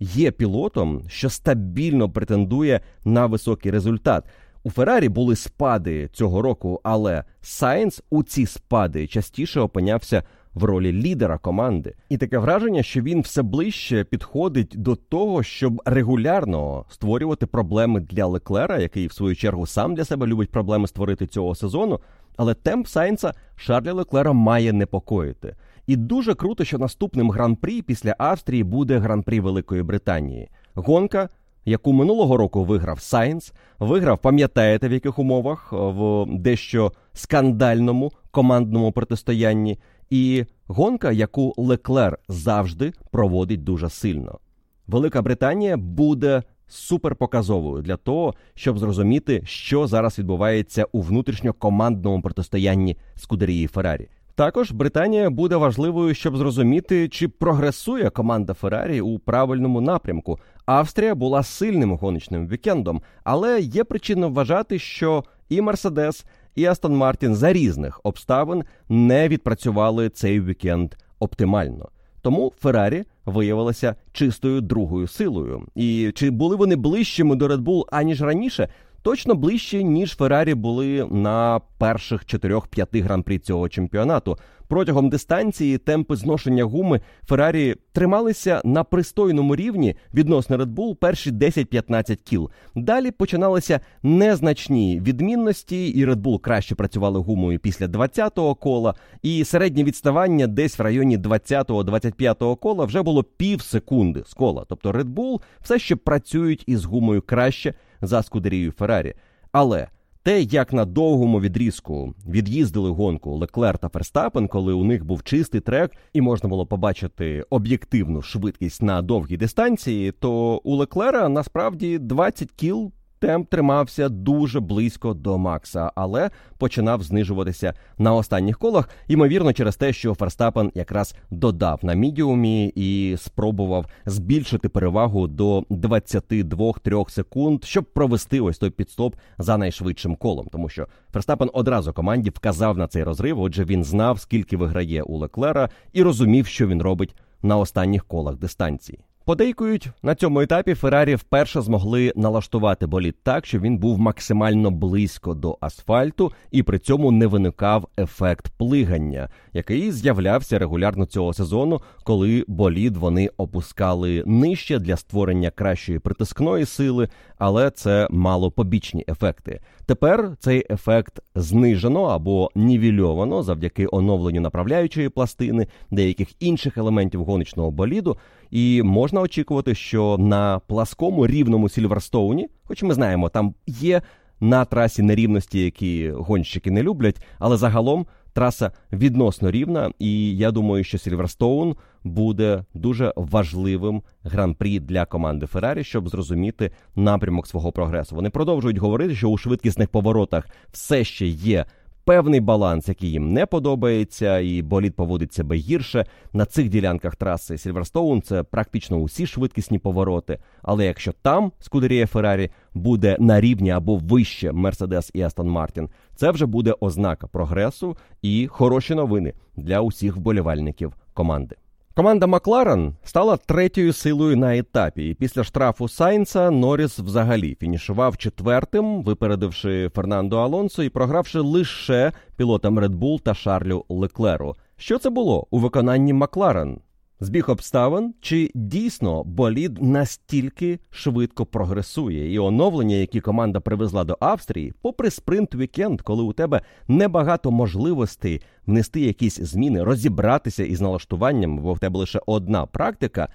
є пілотом, що стабільно претендує на високий результат. У Феррарі були спади цього року, але Сайнс у ці спади частіше опинявся в ролі лідера команди. І таке враження, що він все ближче підходить до того, щоб регулярно створювати проблеми для Леклера, який, в свою чергу, сам для себе любить проблеми створити цього сезону. Але темп Сайнса Шарля Леклера має непокоїти. І дуже круто, що наступним гран-прі після Австрії буде гран-прі Великої Британії. Гонка, яку минулого року виграв Сайнс, виграв, пам'ятаєте, в яких умовах, в дещо скандальному командному протистоянні, і гонка, яку Леклер завжди проводить дуже сильно. Велика Британія буде суперпоказовою для того, щоб зрозуміти, що зараз відбувається у внутрішньокомандному протистоянні скудерії Феррарі. Також Британія буде важливою, щоб зрозуміти, чи прогресує команда Феррарі у правильному напрямку. Австрія була сильним гоночним вікендом, але є причина вважати, що і Мерседес, і Астон Мартін за різних обставин не відпрацювали цей вікенд оптимально. Тому Феррарі виявилася чистою другою силою. І чи були вони ближчими до Red Bull, аніж раніше? Точно ближче, ніж Феррарі були на перших чотирьох-п'яти гран-прі цього чемпіонату. Протягом дистанції темпи зношення гуми Феррарі трималися на пристойному рівні відносно Red Bull перші десять-п'ятнадцять кіл. Далі починалися незначні відмінності, і Red Bull краще працювали гумою після двадцятого кола, і середнє відставання десь в районі двадцятого-двадцять п'ятого кола вже було пів секунди з кола. Тобто Red Bull все ще працюють із гумою краще за скудерією Феррарі. Але те, як на довгому відрізку від'їздили гонку Леклер та Ферстаппен, коли у них був чистий трек і можна було побачити об'єктивну швидкість на довгій дистанції, то у Леклера насправді двадцять кіл темп тримався дуже близько до Макса, але починав знижуватися на останніх колах, ймовірно через те, що Ферстаппен якраз додав на мідіумі і спробував збільшити перевагу до двадцяти двох трьох секунд, щоб провести ось той підстоп за найшвидшим колом, тому що Ферстаппен одразу команді вказав на цей розрив, отже він знав, скільки виграє у Леклера і розумів, що він робить на останніх колах дистанції. Подейкують, на цьому етапі Феррарі вперше змогли налаштувати болід так, щоб він був максимально близько до асфальту і при цьому не виникав ефект плигання, який з'являвся регулярно цього сезону, коли болід вони опускали нижче для створення кращої притискної сили, але це мало побічні ефекти. Тепер цей ефект знижено або нівельовано завдяки оновленню направляючої пластини, деяких інших елементів гоночного боліду, і можна очікувати, що на пласкому рівному Сільверстоуні, хоч ми знаємо, там є на трасі нерівності, які гонщики не люблять, але загалом траса відносно рівна, і я думаю, що Сільверстоун буде дуже важливим гран-прі для команди Феррарі, щоб зрозуміти напрямок свого прогресу. Вони продовжують говорити, що у швидкісних поворотах все ще є певний баланс, який їм не подобається, і болід поводить себе гірше. На цих ділянках траси Сільверстоун це практично усі швидкісні повороти. Але якщо там скудерія Феррарі буде на рівні або вище Мерседес і Астон Мартін, це вже буде ознака прогресу і хороші новини для усіх вболівальників команди. Команда Макларен стала третьою силою на етапі, і після штрафу Сайнса Норріс взагалі фінішував четвертим, випередивши Фернандо Алонсо і програвши лише пілотам Red Bull та Шарлю Леклеру. Що це було у виконанні Макларен? Збіг обставин? Чи дійсно болід настільки швидко прогресує? І оновлення, які команда привезла до Австрії, попри спринт-вікенд, коли у тебе небагато можливостей внести якісь зміни, розібратися із налаштуванням, бо в тебе лише одна практика,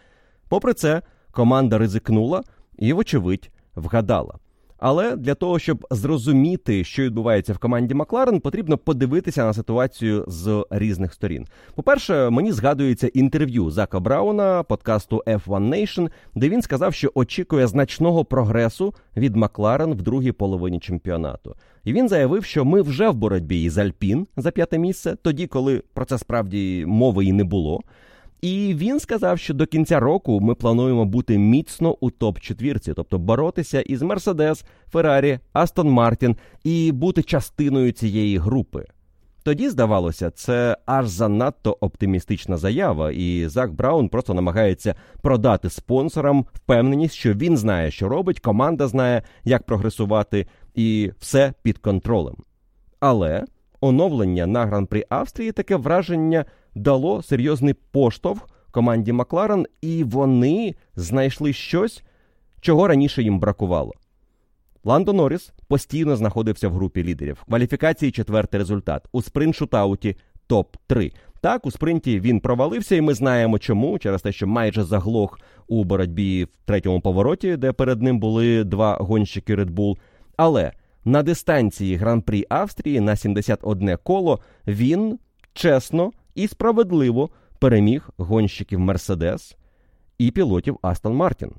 попри це команда ризикнула і, вочевидь, вгадала. Але для того, щоб зрозуміти, що відбувається в команді Макларен, потрібно подивитися на ситуацію з різних сторін. По-перше, мені згадується інтерв'ю Зака Брауна подкасту еф один Nation, де він сказав, що очікує значного прогресу від Макларен в другій половині чемпіонату. І він заявив, що ми вже в боротьбі із Альпін за п'яте місце, тоді, коли про це справді мови і не було. І він сказав, що до кінця року ми плануємо бути міцно у топ-четвірці, тобто боротися із Мерседес, Феррарі, Астон Мартін і бути частиною цієї групи. Тоді, здавалося, це аж занадто оптимістична заява, і Зак Браун просто намагається продати спонсорам впевненість, що він знає, що робить, команда знає, як прогресувати, і все під контролем. Але оновлення на Гран-прі Австрії таке враження дало серйозний поштовх команді Макларен, і вони знайшли щось, чого раніше їм бракувало. Ландо Норріс постійно знаходився в групі лідерів. В кваліфікації четвертий результат. У спринт-шутауті топ три. Так, у спринті він провалився, і ми знаємо чому. Через те, що майже заглох у боротьбі в третьому повороті, де перед ним були два гонщики Red Bull. Але на дистанції Гран-прі Австрії на сімдесят одне коло він чесно і справедливо переміг гонщиків Мерседес і пілотів Астон Мартін.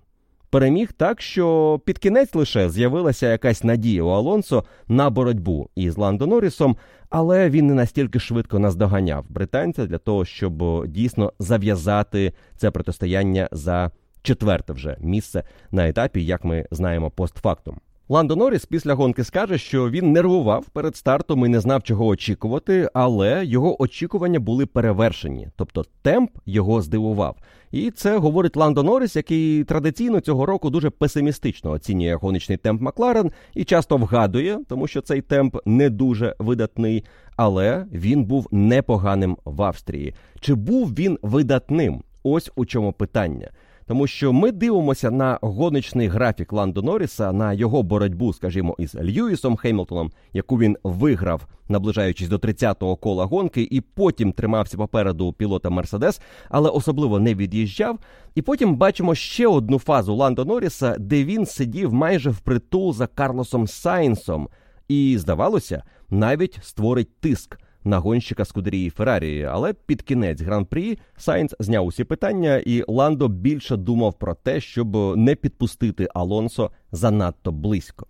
Переміг так, що під кінець лише з'явилася якась надія у Алонсо на боротьбу із Ландо Норрісом, але він не настільки швидко наздоганяв британця для того, щоб дійсно зав'язати це протистояння за четверте вже місце на етапі, як ми знаємо постфактум. Ландо Норріс після гонки скаже, що він нервував перед стартом і не знав, чого очікувати, але його очікування були перевершені. Тобто темп його здивував. І це говорить Ландо Норріс, який традиційно цього року дуже песимістично оцінює гоночний темп Макларен і часто вгадує, тому що цей темп не дуже видатний, але він був непоганим в Австрії. Чи був він видатним? Ось у чому питання. Тому що ми дивимося на гоночний графік Ландо Норріса, на його боротьбу, скажімо, із Льюісом Хемілтоном, яку він виграв, наближаючись до тридцятого кола гонки, і потім тримався попереду пілота Мерседес, але особливо не від'їжджав. І потім бачимо ще одну фазу Ландо Норріса, де він сидів майже впритул за Карлосом Сайнсом. І, здавалося, навіть створить тиск на гонщика скудерії Феррарі, але під кінець Гран-прі Сайнс зняв усі питання, і Ландо більше думав про те, щоб не підпустити Алонсо занадто близько.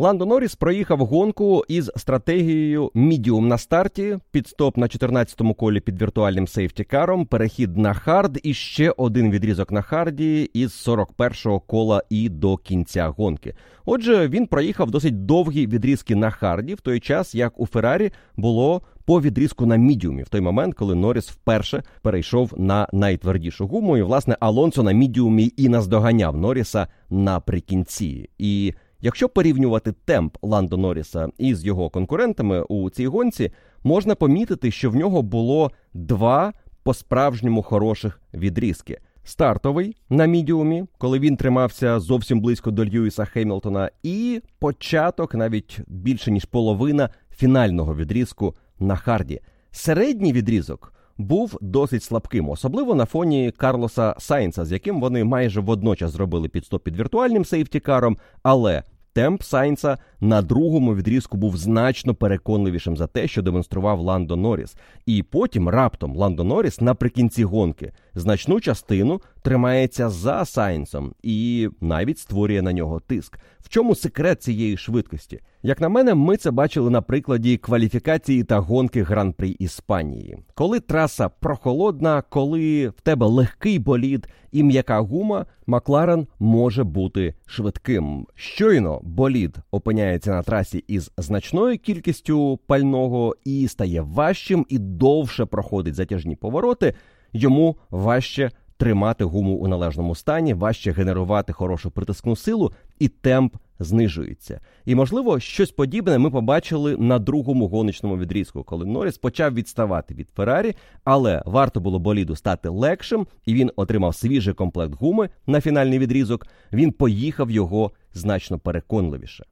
Ландо Норріс проїхав гонку із стратегією «Мідіум» на старті, підстоп на чотирнадцятому колі під віртуальним сейфтікаром, перехід на хард і ще один відрізок на харді із сорок першого кола і до кінця гонки. Отже, він проїхав досить довгі відрізки на харді, в той час, як у Феррарі було по відрізку на мідіумі, в той момент, коли Норріс вперше перейшов на найтвердішу гуму, і, власне, Алонсо на мідіумі і наздоганяв Норріса наприкінці. І... Якщо порівнювати темп Ландо Норріса із його конкурентами у цій гонці, можна помітити, що в нього було два по-справжньому хороших відрізки. Стартовий на мідіумі, коли він тримався зовсім близько до Льюіса Хемілтона, і початок, навіть більше ніж половина, фінального відрізку на харді. Середній відрізок був досить слабким, особливо на фоні Карлоса Сайнса, з яким вони майже водночас зробили підстоп під віртуальним сейфтікаром, але темп Сайнса на другому відрізку був значно переконливішим за те, що демонстрував Ландо Норріс. І потім раптом Ландо Норріс наприкінці гонки значну частину тримається за Сайнсом і навіть створює на нього тиск. В чому секрет цієї швидкості? Як на мене, ми це бачили на прикладі кваліфікації та гонки Гран-прі Іспанії. Коли траса прохолодна, коли в тебе легкий болід і м'яка гума, Макларен може бути швидким. Щойно болід опиняється на трасі із значною кількістю пального і стає важчим, і довше проходить затяжні повороти, йому важче тримати гуму у належному стані, важче генерувати хорошу притискну силу, і темп знижується. І, можливо, щось подібне ми побачили на другому гоночному відрізку, коли Норріс почав відставати від Феррарі, але варто було боліду стати легшим, і він отримав свіжий комплект гуми на фінальний відрізок, він поїхав його значно переконливіше.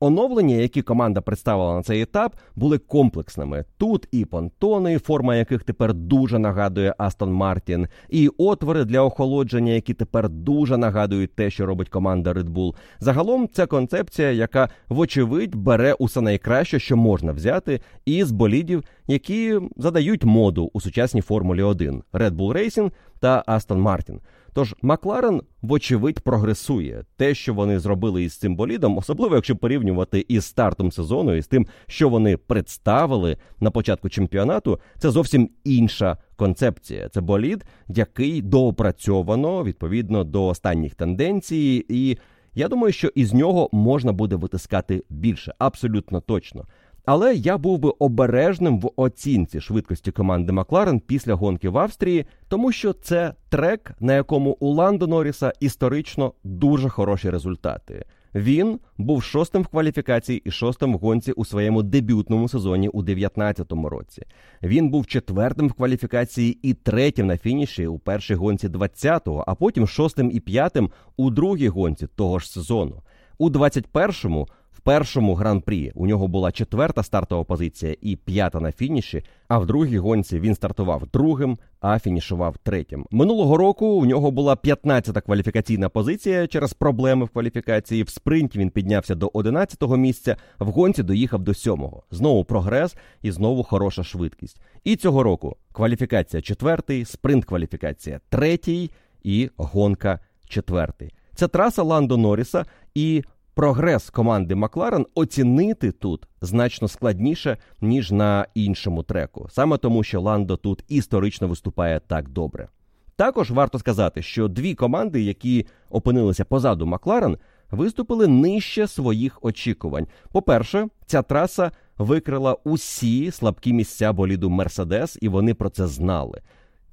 Оновлення, які команда представила на цей етап, були комплексними. Тут і понтони, форма яких тепер дуже нагадує Астон Мартін, і отвори для охолодження, які тепер дуже нагадують те, що робить команда Red Bull. Загалом, це концепція, яка, вочевидь, бере усе найкраще, що можна взяти із болідів, які задають моду у сучасній Формулі один – Red Bull Racing та Aston Martin. Тож Макларен, вочевидь, прогресує. Те, що вони зробили із цим болідом, особливо якщо порівнювати із стартом сезону, із тим, що вони представили на початку чемпіонату, це зовсім інша концепція. Це болід, який доопрацьовано відповідно до останніх тенденцій, і я думаю, що із нього можна буде витискати більше, абсолютно точно. Але я був би обережним в оцінці швидкості команди Макларен після гонки в Австрії, тому що це трек, на якому у Ландо Норріса історично дуже хороші результати. Він був шостим в кваліфікації і шостим в гонці у своєму дебютному сезоні у дев'ятнадцятому році. Він був четвертим в кваліфікації і третім на фініші у першій гонці двадцятого, а потім шостим і п'ятим у другій гонці того ж сезону. У двадцять першому першому гран-прі у нього була четверта стартова позиція і п'ята на фініші, а в другій гонці він стартував другим, а фінішував третім. Минулого року у нього була п'ятнадцята кваліфікаційна позиція через проблеми в кваліфікації. В спринті він піднявся до одинадцятого місця, в гонці доїхав до сьомого. Знову прогрес і знову хороша швидкість. І цього року кваліфікація четвертий, спринт-кваліфікація третій і гонка четвертий. Це траса Ландо Норріса і... Прогрес команди Макларен оцінити тут значно складніше, ніж на іншому треку. Саме тому, що Ландо тут історично виступає так добре. Також варто сказати, що дві команди, які опинилися позаду Макларен, виступили нижче своїх очікувань. По-перше, ця траса викрила усі слабкі місця боліду Мерседес, і вони про це знали.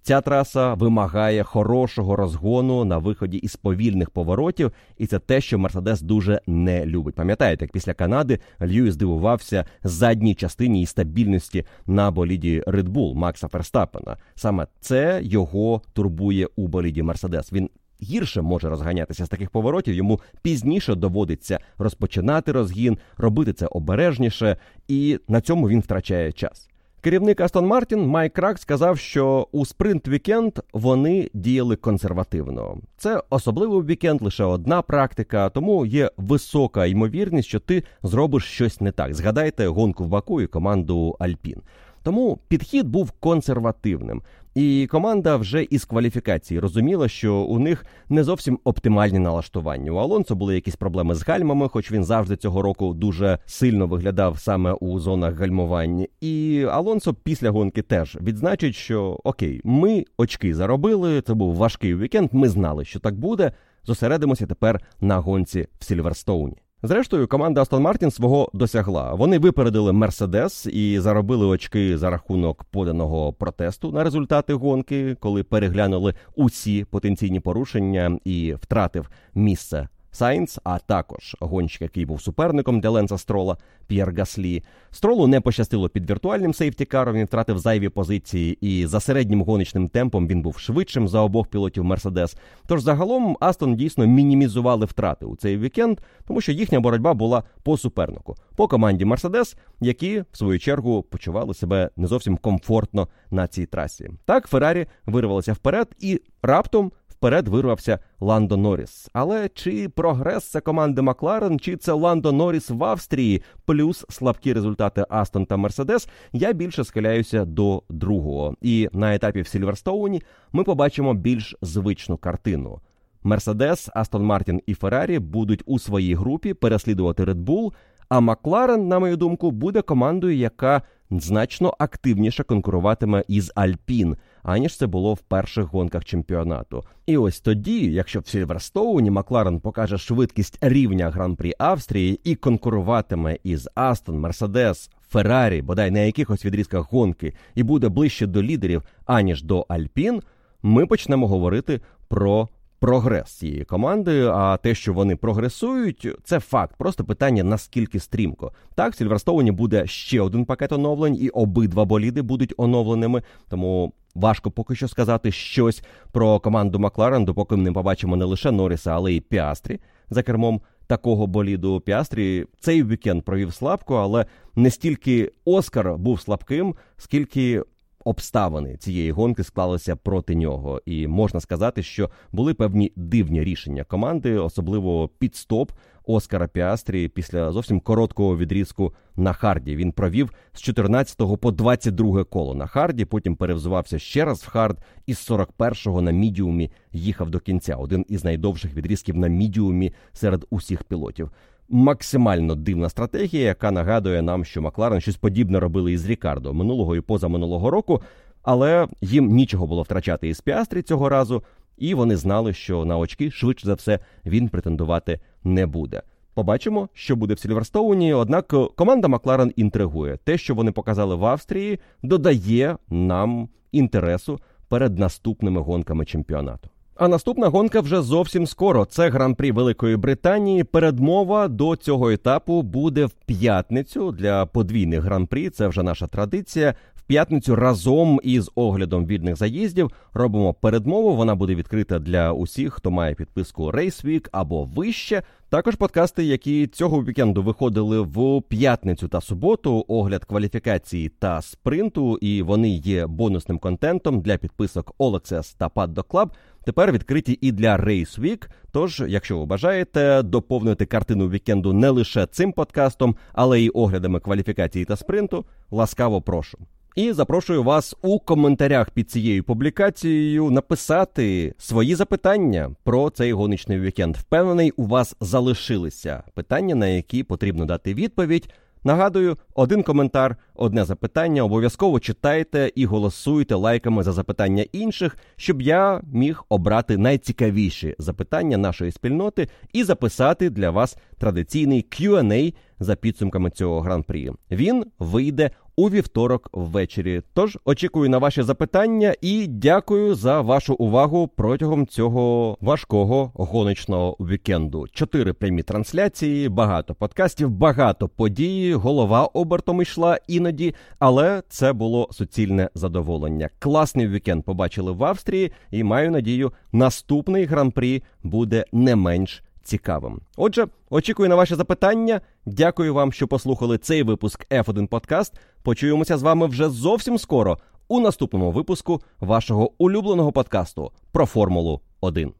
Ця траса вимагає хорошого розгону на виході із повільних поворотів, і це те, що Мерседес дуже не любить. Пам'ятаєте, як після Канади Льюіс дивувався задній частині і стабільності на боліді Red Bull Макса Ферстаппена. Саме це його турбує у боліді Мерседес. Він гірше може розганятися з таких поворотів, йому пізніше доводиться розпочинати розгін, робити це обережніше, і на цьому він втрачає час. Керівник Астон Мартін Майк Крак сказав, що у спринт-вікенд вони діяли консервативно. Це особливий вікенд, лише одна практика, тому є висока ймовірність, що ти зробиш щось не так. Згадайте гонку в Баку і команду «Альпін». Тому підхід був консервативним. І команда вже із кваліфікації розуміла, що у них не зовсім оптимальні налаштування. У Алонсо були якісь проблеми з гальмами, хоч він завжди цього року дуже сильно виглядав саме у зонах гальмувань. І Алонсо після гонки теж відзначить, що окей, ми очки заробили, це був важкий вікенд, ми знали, що так буде, зосередимося тепер на гонці в Сільверстоуні. Зрештою, команда Астон Мартін свого досягла. Вони випередили Мерседес і заробили очки за рахунок поданого протесту на результати гонки, коли переглянули усі потенційні порушення і втратив місце Сайнс, а також гонщик, який був суперником для Ленса Строла, П'єр Гаслі. Стролу не пощастило під віртуальним сейфтікаром, він втратив зайві позиції, і за середнім гоночним темпом він був швидшим за обох пілотів Мерседес. Тож загалом Астон дійсно мінімізували втрати у цей вікенд, тому що їхня боротьба була по супернику, по команді Мерседес, які, в свою чергу, почували себе не зовсім комфортно на цій трасі. Так, Феррарі вирвалося вперед і раптом вперед вирвався Ландо Норріс. Але чи прогрес це команди Макларен, чи це Ландо Норріс в Австрії, плюс слабкі результати Астон та Мерседес, я більше схиляюся до другого. І на етапі в Сільверстоуні ми побачимо більш звичну картину. Мерседес, Астон Мартін і Феррарі будуть у своїй групі переслідувати Red Bull, а Макларен, на мою думку, буде командою, яка значно активніше конкуруватиме із Альпін, аніж це було в перших гонках чемпіонату. І ось тоді, якщо в Сільверстоуні Макларен покаже швидкість рівня Гран-прі Австрії і конкуруватиме із Астон, Мерседес, Феррарі, бодай на якихось відрізках гонки, і буде ближче до лідерів, аніж до Альпін, ми почнемо говорити про прогрес цієї команди, а те, що вони прогресують, це факт. Просто питання, наскільки стрімко. Так, в Сільверстоуні буде ще один пакет оновлень, і обидва боліди будуть оновленими, тому важко поки що сказати щось про команду Макларен, допоки ми не побачимо не лише Норріса, але й Піастрі за кермом такого боліду. Піастрі цей вікенд провів слабко, але не стільки Оскар був слабким, скільки обставини цієї гонки склалися проти нього. І можна сказати, що були певні дивні рішення команди, особливо підстоп Оскара Піастрі після зовсім короткого відрізку на харді. Він провів з чотирнадцятого по двадцять друге коло на харді, потім перевзувався ще раз в хард і з сорок першого на мідіумі їхав до кінця. Один із найдовших відрізків на мідіумі серед усіх пілотів. Максимально дивна стратегія, яка нагадує нам, що Макларен щось подібне робили із Рікардо минулого і позаминулого року, але їм нічого було втрачати із Піастрі цього разу, і вони знали, що на очки, швидше за все, він претендувати не буде. Побачимо, що буде в Сільверстоуні, однак команда Макларен інтригує. Те, що вони показали в Австрії, додає нам інтересу перед наступними гонками чемпіонату. А наступна гонка вже зовсім скоро. Це Гран-прі Великої Британії. Передмова до цього етапу буде в п'ятницю для подвійних Гран-прі. Це вже наша традиція. В п'ятницю разом із оглядом вільних заїздів робимо передмову. Вона буде відкрита для усіх, хто має підписку Raceweek або вище. Також подкасти, які цього вікенду виходили в п'ятницю та суботу, огляд кваліфікації та спринту, і вони є бонусним контентом для підписок All Access та Paddock Club, тепер відкриті і для Race Week. Тож, якщо ви бажаєте доповнити картину вікенду не лише цим подкастом, але й оглядами кваліфікації та спринту, ласкаво прошу. І запрошую вас у коментарях під цією публікацією написати свої запитання про цей гоночний вікенд. Впевнений, у вас залишилися питання, на які потрібно дати відповідь. Нагадую, один коментар, одне запитання. Обов'язково читайте і голосуйте лайками за запитання інших, щоб я міг обрати найцікавіші запитання нашої спільноти і записати для вас традиційний к'ю енд ей за підсумками цього гран-прі. Він вийде у вівторок ввечері. Тож очікую на ваші запитання і дякую за вашу увагу протягом цього важкого гоночного вікенду. Чотири прямі трансляції, багато подкастів, багато подій, голова обертом йшла іноді, але це було суцільне задоволення. Класний вікенд побачили в Австрії і маю надію, наступний гран-прі буде не менш цікавим. Отже, очікую на ваші запитання. Дякую вам, що послухали цей випуск еф один Podcast. Почуємося з вами вже зовсім скоро у наступному випуску вашого улюбленого подкасту про Формулу один.